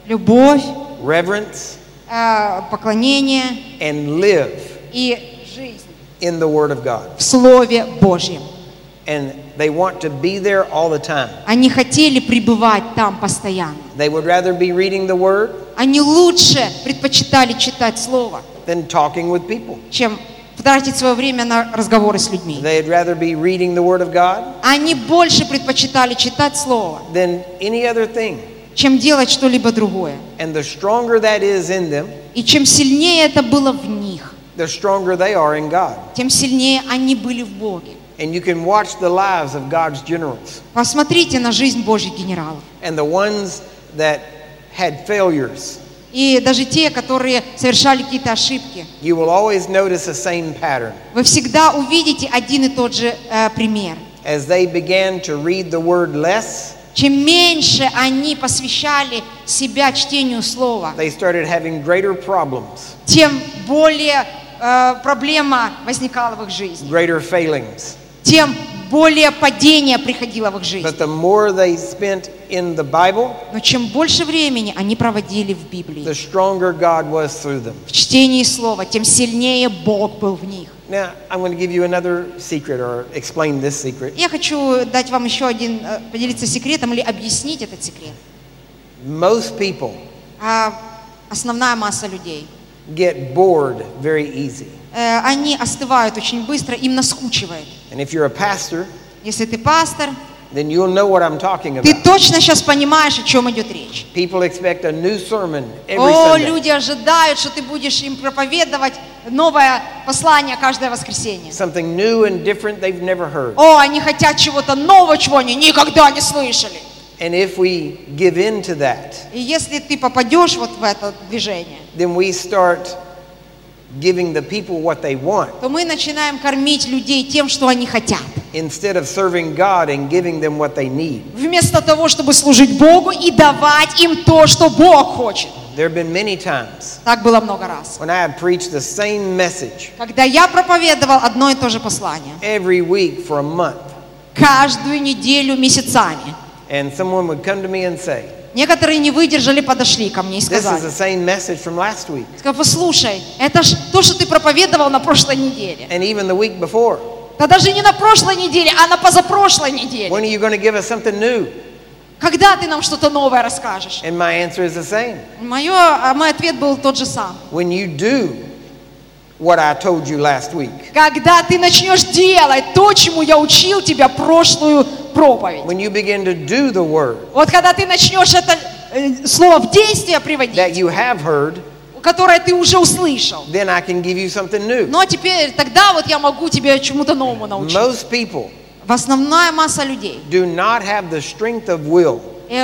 любовь, reverence, поклонение, and live. И жизнь. In the Word of God. В Слове Божьем. And they want to be there all the time. Они хотели пребывать там постоянно. They would rather be reading the Word. Они лучше предпочитали читать Слово. Than talking with people. Чем тратить свое время на разговоры с людьми. They'd rather be reading the Word of God. Они больше предпочитали читать Слово. Than any other thing. Чем делать что-либо другое. And the stronger that is in them. И чем сильнее это было в них. The stronger they are in God. Тем сильнее они были в Боге. And you can watch the lives of God's generals. Посмотрите на жизнь Божьих генералов. And the ones that had failures. И даже те, которые совершали какие-то ошибки. You will always notice the same pattern. Вы всегда увидите один и тот же пример. As they began to read the word less. Чем меньше они посвящали себя чтению Слова, they started having greater problems. Тем более проблема возникала в их жизни. Greater failings. Тем более падение приходило в их жизнь. But the more they spent in the Bible, но чем больше времени они проводили в Библии, the stronger God was through them. В чтении Слова, тем сильнее Бог был в них. Now, I'm going to give you another secret or explain this secret. Я хочу дать вам еще один, поделиться секретом или объяснить этот секрет. Most people, основная масса людей, get bored very easy. Они остывают очень быстро, им наскучивает. And if you're a pastor, если ты пастор, then you'll know what I'm talking about. Ты точно сейчас понимаешь, о чем идет речь. People expect a new sermon every Sunday. О, люди ожидают, что ты будешь им проповедовать новое послание каждое воскресенье. Something new and different they've never heard. О, они хотят чего-то нового, чего они никогда не слышали. And if we give in to that, и если ты попадешь вот в это движение, then we start giving the people what they want, то мы начинаем кормить людей тем, что они хотят. Instead of serving God and giving them what they need. Вместо того, чтобы служить Богу и давать им то, что Бог хочет. There have been many times так было много раз, when I have preached the same message, когда я проповедовал одно и то же послание, every week for a month, каждую неделю месяцами, and someone would come to me and say, некоторые не выдержали, подошли ко мне и сказали, послушай, это ж то, что ты проповедовал на прошлой неделе. And even the week before. Да даже не на прошлой неделе, а на позапрошлой неделе. When are you going to give us something new? Когда ты нам что-то новое расскажешь? And my answer is the same. Мой ответ был тот же самый. When you do what I told you last week. Когда ты начнешь делать то, чему я учил тебя прошлую проповедь. When you begin to do the word. Вот когда ты начнешь это слово в действие приводить. That you have heard. Которое ты уже услышал. Then I can give you something new. Но теперь тогда вот я могу тебя чему-то новому научить. Most people. Основная масса людей. Do not have the strength of will.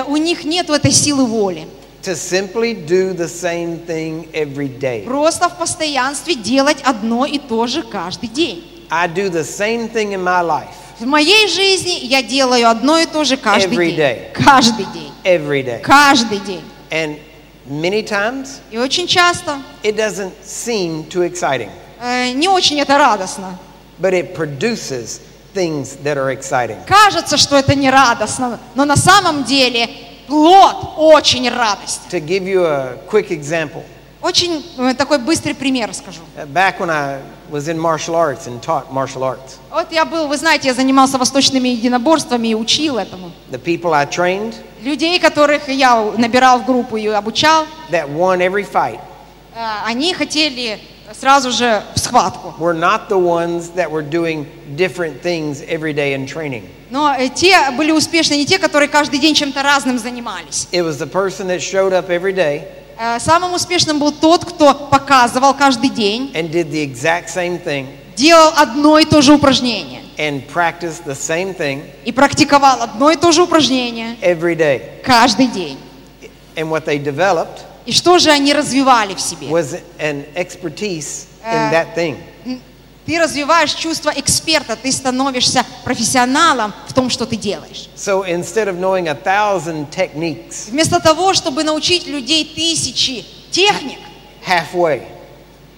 У них нет этой силы воли. To simply do the same thing every day. Просто в постоянстве делать одно и то же каждый день. I do the same thing in my life. В моей жизни я делаю одно и то же каждый день. Каждый день. Every day. Каждый день. And many times. И очень часто. It doesn't seem too exciting. Не очень это радостно. But it produces things that are exciting. Кажется, что это не радостно, но на самом деле плод очень радостный. To give you a quick example. Очень такой быстрый пример расскажу. Back when I was in martial arts and taught martial arts. Вот я был, вы знаете, я занимался восточными единоборствами и учил этому. The people I trained. Людей, которых я набирал в группу и обучал. That won every fight. Они хотели сразу же в схватку. We're not the ones that were doing different things every day in training. Но те были успешны не те, которые каждый день чем-то разным занимались. It was the person that showed up every day. Самым успешным был тот, кто показывал каждый день. And did the exact same thing. Делал одно и то же упражнение. And practiced the same thing. И практиковал одно и то же упражнение. Every day. Каждый день. And what they developed. И что же они развивали в себе? Was an expertise in that thing. Ты развиваешь чувство эксперта, ты становишься профессионалом в том, что ты делаешь. So instead of knowing 1,000 techniques, вместо того, чтобы научить людей тысячи техник, halfway,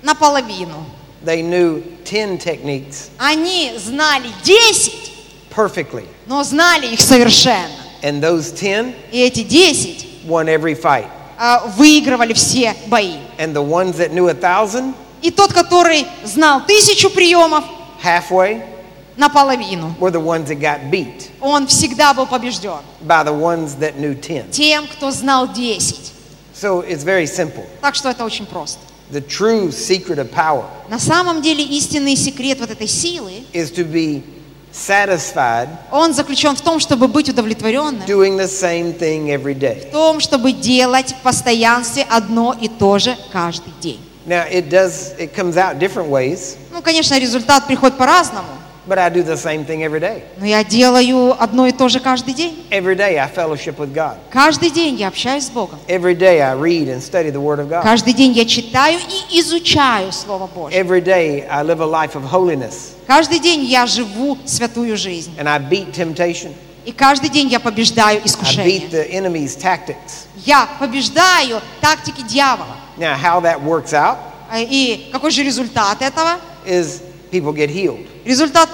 наполовину, they knew 10 techniques. Они знали 10 perfectly, но знали их совершенно. And those 10, и эти 10 won every fight. Выигрывали все бои. And the ones that knew 1,000, и тот, который знал 1000 приемов, halfway, наполовину, were the ones that got beat. Он всегда был побежден. By the ones that knew 10. Тем, кто знал 10. So it's very simple. Так что это очень просто. The true secret of power. На самом деле истинный секрет вот этой силы. Is to be satisfied. Он заключен в том, чтобы быть удовлетворенным. Doing the same thing every day. В том, чтобы делать в постоянстве одно и то же каждый день. Now it comes out different ways. Ну, конечно, результат приходит по-разному. But I do the same thing every day. Но я делаю одно и то же каждый день. Every day I fellowship with God. Каждый день я общаюсь с Богом. Every day I read and study the Word of God. Каждый день я читаю и изучаю Слово Божье. Every day I live a life of holiness. Каждый день я живу святую жизнь. And I beat temptation. И каждый день я побеждаю искушение. I beat the enemy's tactics. Я побеждаю тактики дьявола. Now how that works out? И какой же результат этого? Is people get healed. Результат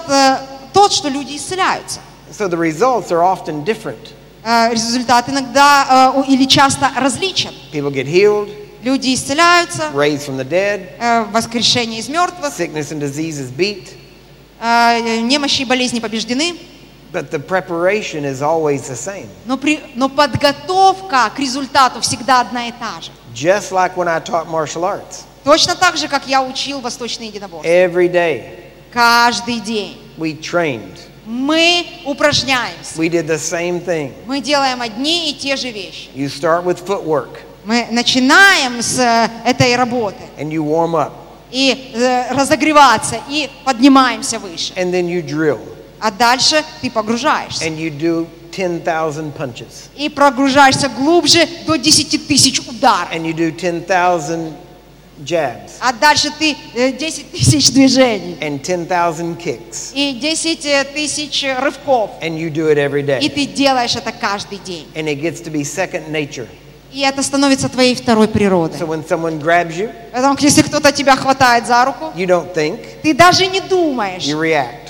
тот, что люди исцеляются. So the results are often different. Результат иногда или часто различен. People get healed. Люди исцеляются. Raised from the dead. Воскрешение из мертвых. Sickness and disease is beat. Немощи и болезни побеждены. But the preparation is always the same. Но подготовка к результату всегда одна и та же. Just like when I taught martial arts. Точно так же, как я учил восточные единоборства. Every day. Каждый день. We trained. Мы упражняемся. We did the same thing. Мы делаем одни и те же вещи. You start with footwork. Мы начинаем с этой работы. And you warm up. И разогреваться, и поднимаемся выше. And then you drill. А дальше ты погружаешься. And you do 10,000 punches. И прогружаешься глубже до 10 тысяч ударов. And you do 10,000 jabs. А дальше ты 10 тысяч движений. And 10,000 kicks. И 10 тысяч рывков. And you do it every day. И ты делаешь это каждый день. And it gets to be second nature. И это становится твоей второй природой. Поэтому, если кто-то тебя хватает за руку, ты даже не думаешь.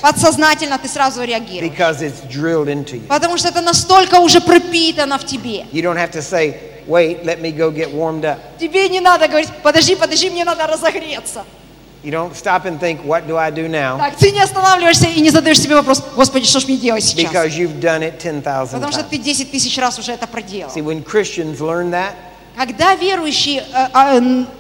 Подсознательно ты сразу реагируешь. Потому что это настолько уже пропитано в тебе. Тебе не надо говорить, подожди, мне надо разогреться. You don't stop and think, what do I do now? Так, ты не останавливаешься и не задаешь себе вопрос, Господи, что ж мне делать сейчас? Because you've done it 10,000 times. Потому что ты 10 тысяч раз уже это проделал. See, when Christians learn that, когда верующие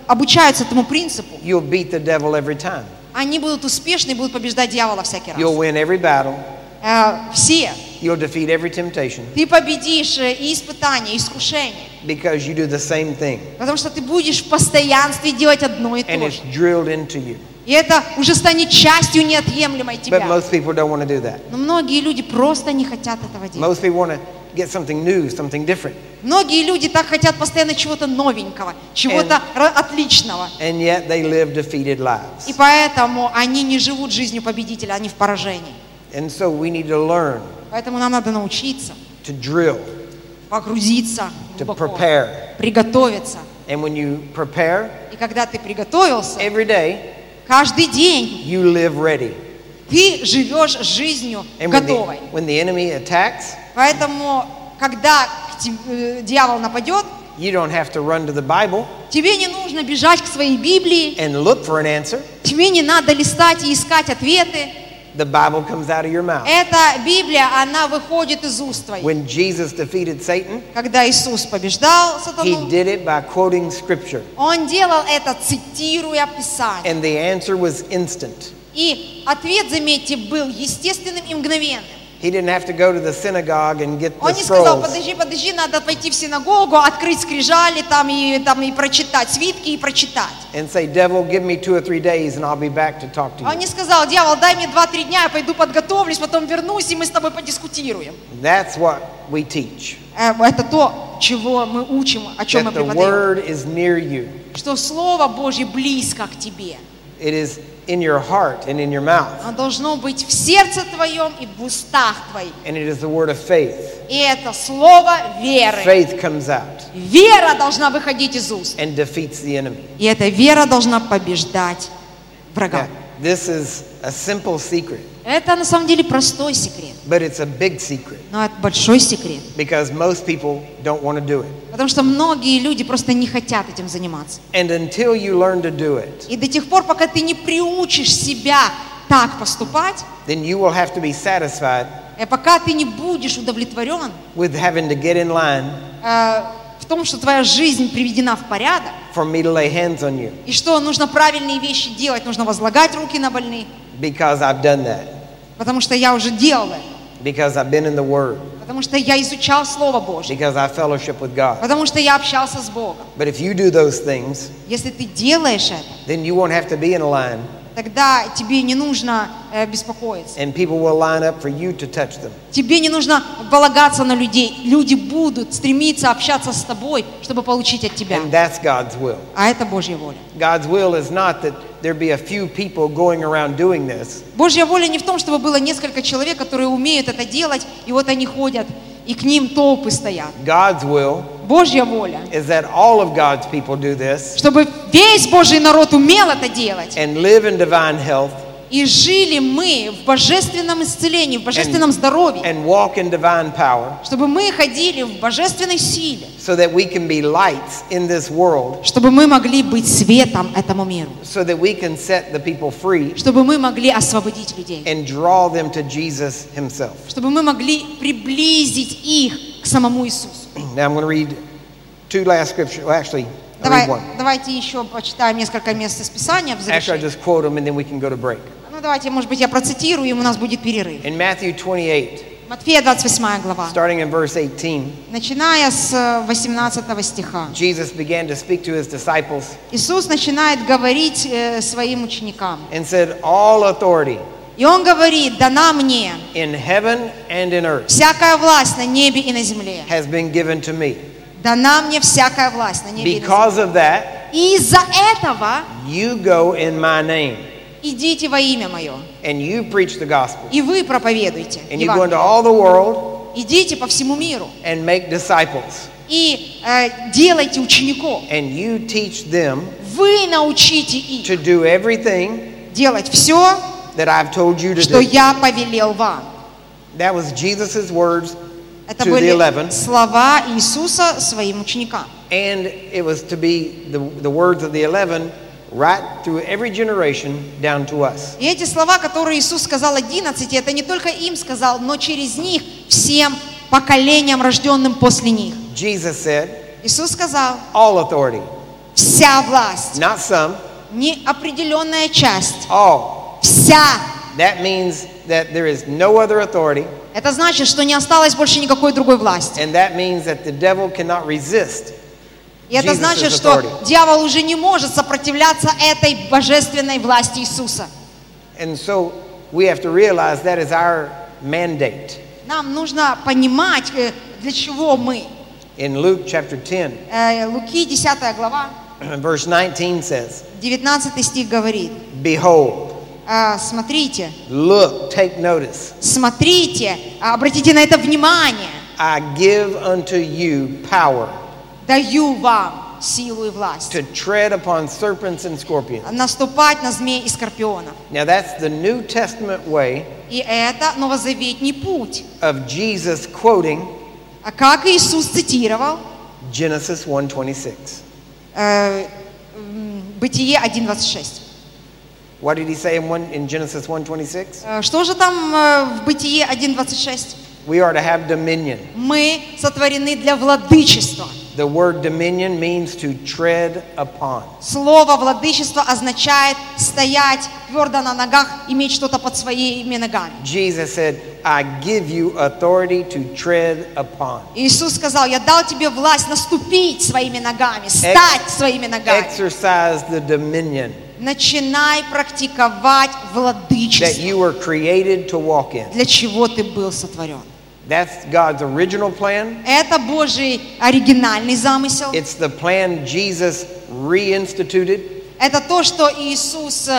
обучаются этому принципу, you'll beat the devil every time. Они будут успешны и будут побеждать дьявола всякий раз. You'll win every battle. Все. You'll defeat every temptation. Ты победишь и испытания, и искушения. Because you do the same thing. Потому что ты будешь в постоянстве делать одно и то же. And it's drilled into you. И это уже станет частью неотъемлемой тебя. But most people don't want to do that. Но многие люди просто не хотят этого делать. Most people want to get something new, something different. Многие люди так хотят постоянно чего-то новенького, чего-то отличного. And yet they live defeated lives. И поэтому они не живут жизнью победителя, они в поражении. And so we need to learn. Поэтому нам надо научиться. To drill. Погрузиться глубоко, приготовиться. And when you prepare, и когда ты приготовился, every day, каждый день you live ready. Ты живешь жизнью and готовой. When the enemy attacks, поэтому, когда дьявол нападет, you don't have to run to the Bible, тебе не нужно бежать к своей Библии, and look for an answer. Тебе не надо листать и искать ответы. The Bible comes out of your mouth. Эта Библия, она выходит из уст твоих. When Jesus defeated Satan, когда Иисус побеждал сатану, he did it by quoting Scripture. Он делал это, цитируя Писание. And the answer was instant. И ответ, заметьте, был естественным и мгновенным. He didn't have to go to the synagogue and get the scrolls. Он не сказал, подожди, надо пойти в синагогу, открыть скрижали, там и прочитать свитки и прочитать. And say, devil, give me 2 or 3 days, and I'll be back to talk to you. Он не сказал, дьявол, дай мне 2-3 дня, я пойду подготовлюсь, потом вернусь и мы с тобой подискутируем. That's what we teach. Это то, чего мы учим, о чем мы преподаем. That the word is near you. Что слово Божье близко к тебе. It is in your heart and in your mouth. Оно должно быть в сердце твоем и в устах твоих. And it is the word of faith. И это слово веры. Faith comes out. Вера должна выходить из уст. And defeats the enemy. И эта вера должна побеждать врага. This is a simple secret. Это на самом деле простой секрет. But it's a big secret. Но это большой секрет. Because most people don't want to do it. Потому что многие люди просто не хотят этим заниматься. And until you learn to do it. И до тех пор, пока ты не приучишь себя так поступать, then you will have to be satisfied. И пока ты не будешь удовлетворен with having to get in line. В том, что твоя жизнь приведена в порядок. For me to lay hands on you. И что нужно правильные вещи делать, нужно возлагать руки на больных. Because I've done that. Потому что я уже делал это. Because I've been in the Word. Потому что я изучал Слово Божье. Because I fellowship with God. Потому что я общался с Богом. But if you do those things, если ты делаешь это, then you won't have to be in a line. Тогда тебе не нужно беспокоиться. And people will line up for you to touch them. Тебе не нужно полагаться на людей. Люди будут стремиться общаться с тобой, чтобы получить от тебя. And that's God's will. А это Божья воля. God's will is not that there be a few people going around doing this. Божья воля не в том, чтобы было несколько человек, которые умеют это делать, и вот они ходят, и к ним толпы стоят. God's will. Божья воля. Is that all of God's people do this? Чтобы весь Божий народ умел это делать. And live in divine health. И жили мы в божественном исцелении, в божественном здоровье. And walk in divine power. Чтобы мы ходили в божественной силе. So that we can be lights in this world. Чтобы мы могли быть светом этому миру. So that we can set the people free. Чтобы мы могли освободить людей. And draw them to Jesus himself. Чтобы мы могли приблизить их к самому Иисусу. Now I'm going to read 2 last scriptures. Well, actually, I'll read one. Давайте еще почитаем несколько мест из Писания в завершение. Actually, I'll just quote them and then we can go to break. Ну давайте, может быть, я процитирую, и у нас будет перерыв. In Matthew 28. Матфея 28 глава. Starting in verse 18. Начиная с 18 стиха. Jesus began to speak to his disciples. Иисус начинает говорить своим ученикам. And said, all authority. И он говорит: дана мне всякая власть на небе и на земле. Дана мне всякая власть на небе и на земле. И из-за этого you go in my name. Идите во имя мое. And you preach the gospel. И вы проповедуйте. And you go into all the world. Идите по всему миру. And make disciples. И делайте учеников. And you teach them. Вы научите их. To do everything. Делать все. That I've told you to do. Что я повелел вам. That was Jesus's words. Это были слова Иисуса своим ученикам. And it was to be the words of the 11 right through every generation down to us. И эти слова, которые Иисус сказал 11, это не только им сказал, но через них всем поколениям, рожденным после них. Jesus said, Иисус сказал, all authority. Вся власть. Not some. Не определенная часть. All. Вся. That means that there is no other authority. Это значит, что не осталось больше никакой другой власти. And that means that the devil cannot resist. И это значит, что дьявол уже не может сопротивляться этой божественной власти Иисуса. And so we have to realize that is our mandate. Нам нужно понимать, для чего мы. In Luke chapter 10. Луки 10 глава. Verse 19 says. 19 стих говорит. Behold. Смотрите. Look, take notice. Смотрите, обратите на это внимание. I give unto you power. Даю вам силу и власть. To tread upon serpents and scorpions. Наступать на змей и скорпионов. Now that's the New Testament way. И это новозаветный путь. Of Jesus quoting. А как Иисус цитировал? Genesis 1:26. Бытие 1:26. What did he say in Genesis 1:26? Что же там в Бытие 1:26? We are to have dominion. Мы сотворены для владычества. The word dominion means to tread upon. Слово владычество означает стоять твердо на ногах, иметь что-то под своими ногами. Jesus said, I give you authority to tread upon. Иисус сказал, я дал тебе власть наступить своими ногами, стать своими ногами. Exercise the dominion. Начинай практиковать владычество. That you were created to walk in. Для чего ты был сотворен? That's God's original plan. Это Божий оригинальный замысел. It's the plan Jesus reinstituted. Это то, что Иисус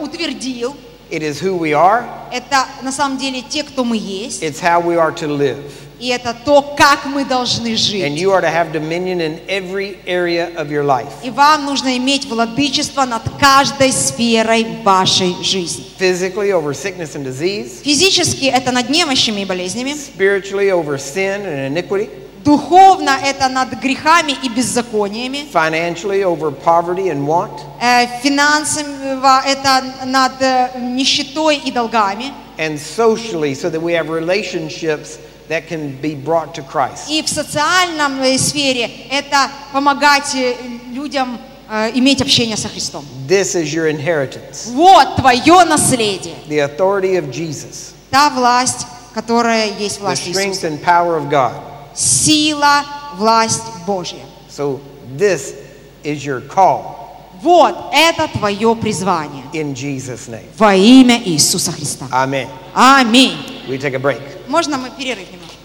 утвердил. It is who we are. Это на самом деле те, кто мы есть. It's how we are to live. И это то, как мы должны жить. And you are to have dominion in every area of your life. И вам нужно иметь владычество над каждой сферой вашей жизни. Physically over sickness and disease. Физически это над немощами и болезнями. Spiritually over sin and iniquity. Духовно это над грехами и беззакониями. Financially over poverty and want. Финансово это над нищетой и долгами. And socially, so that we have relationships that can be brought to Christ. И в социальном сфере это помогать людям иметь общение со Христом. This is your inheritance. Вот твое наследие. The authority of Jesus. Та власть, которая есть власть Иисуса. The strength and power of God. Сила, власть Божья. So this is your call. Вот это твое призвание. In Jesus' name. Во имя Иисуса Христа. Аминь. Аминь. We take a break. Можно мы перерыв немного?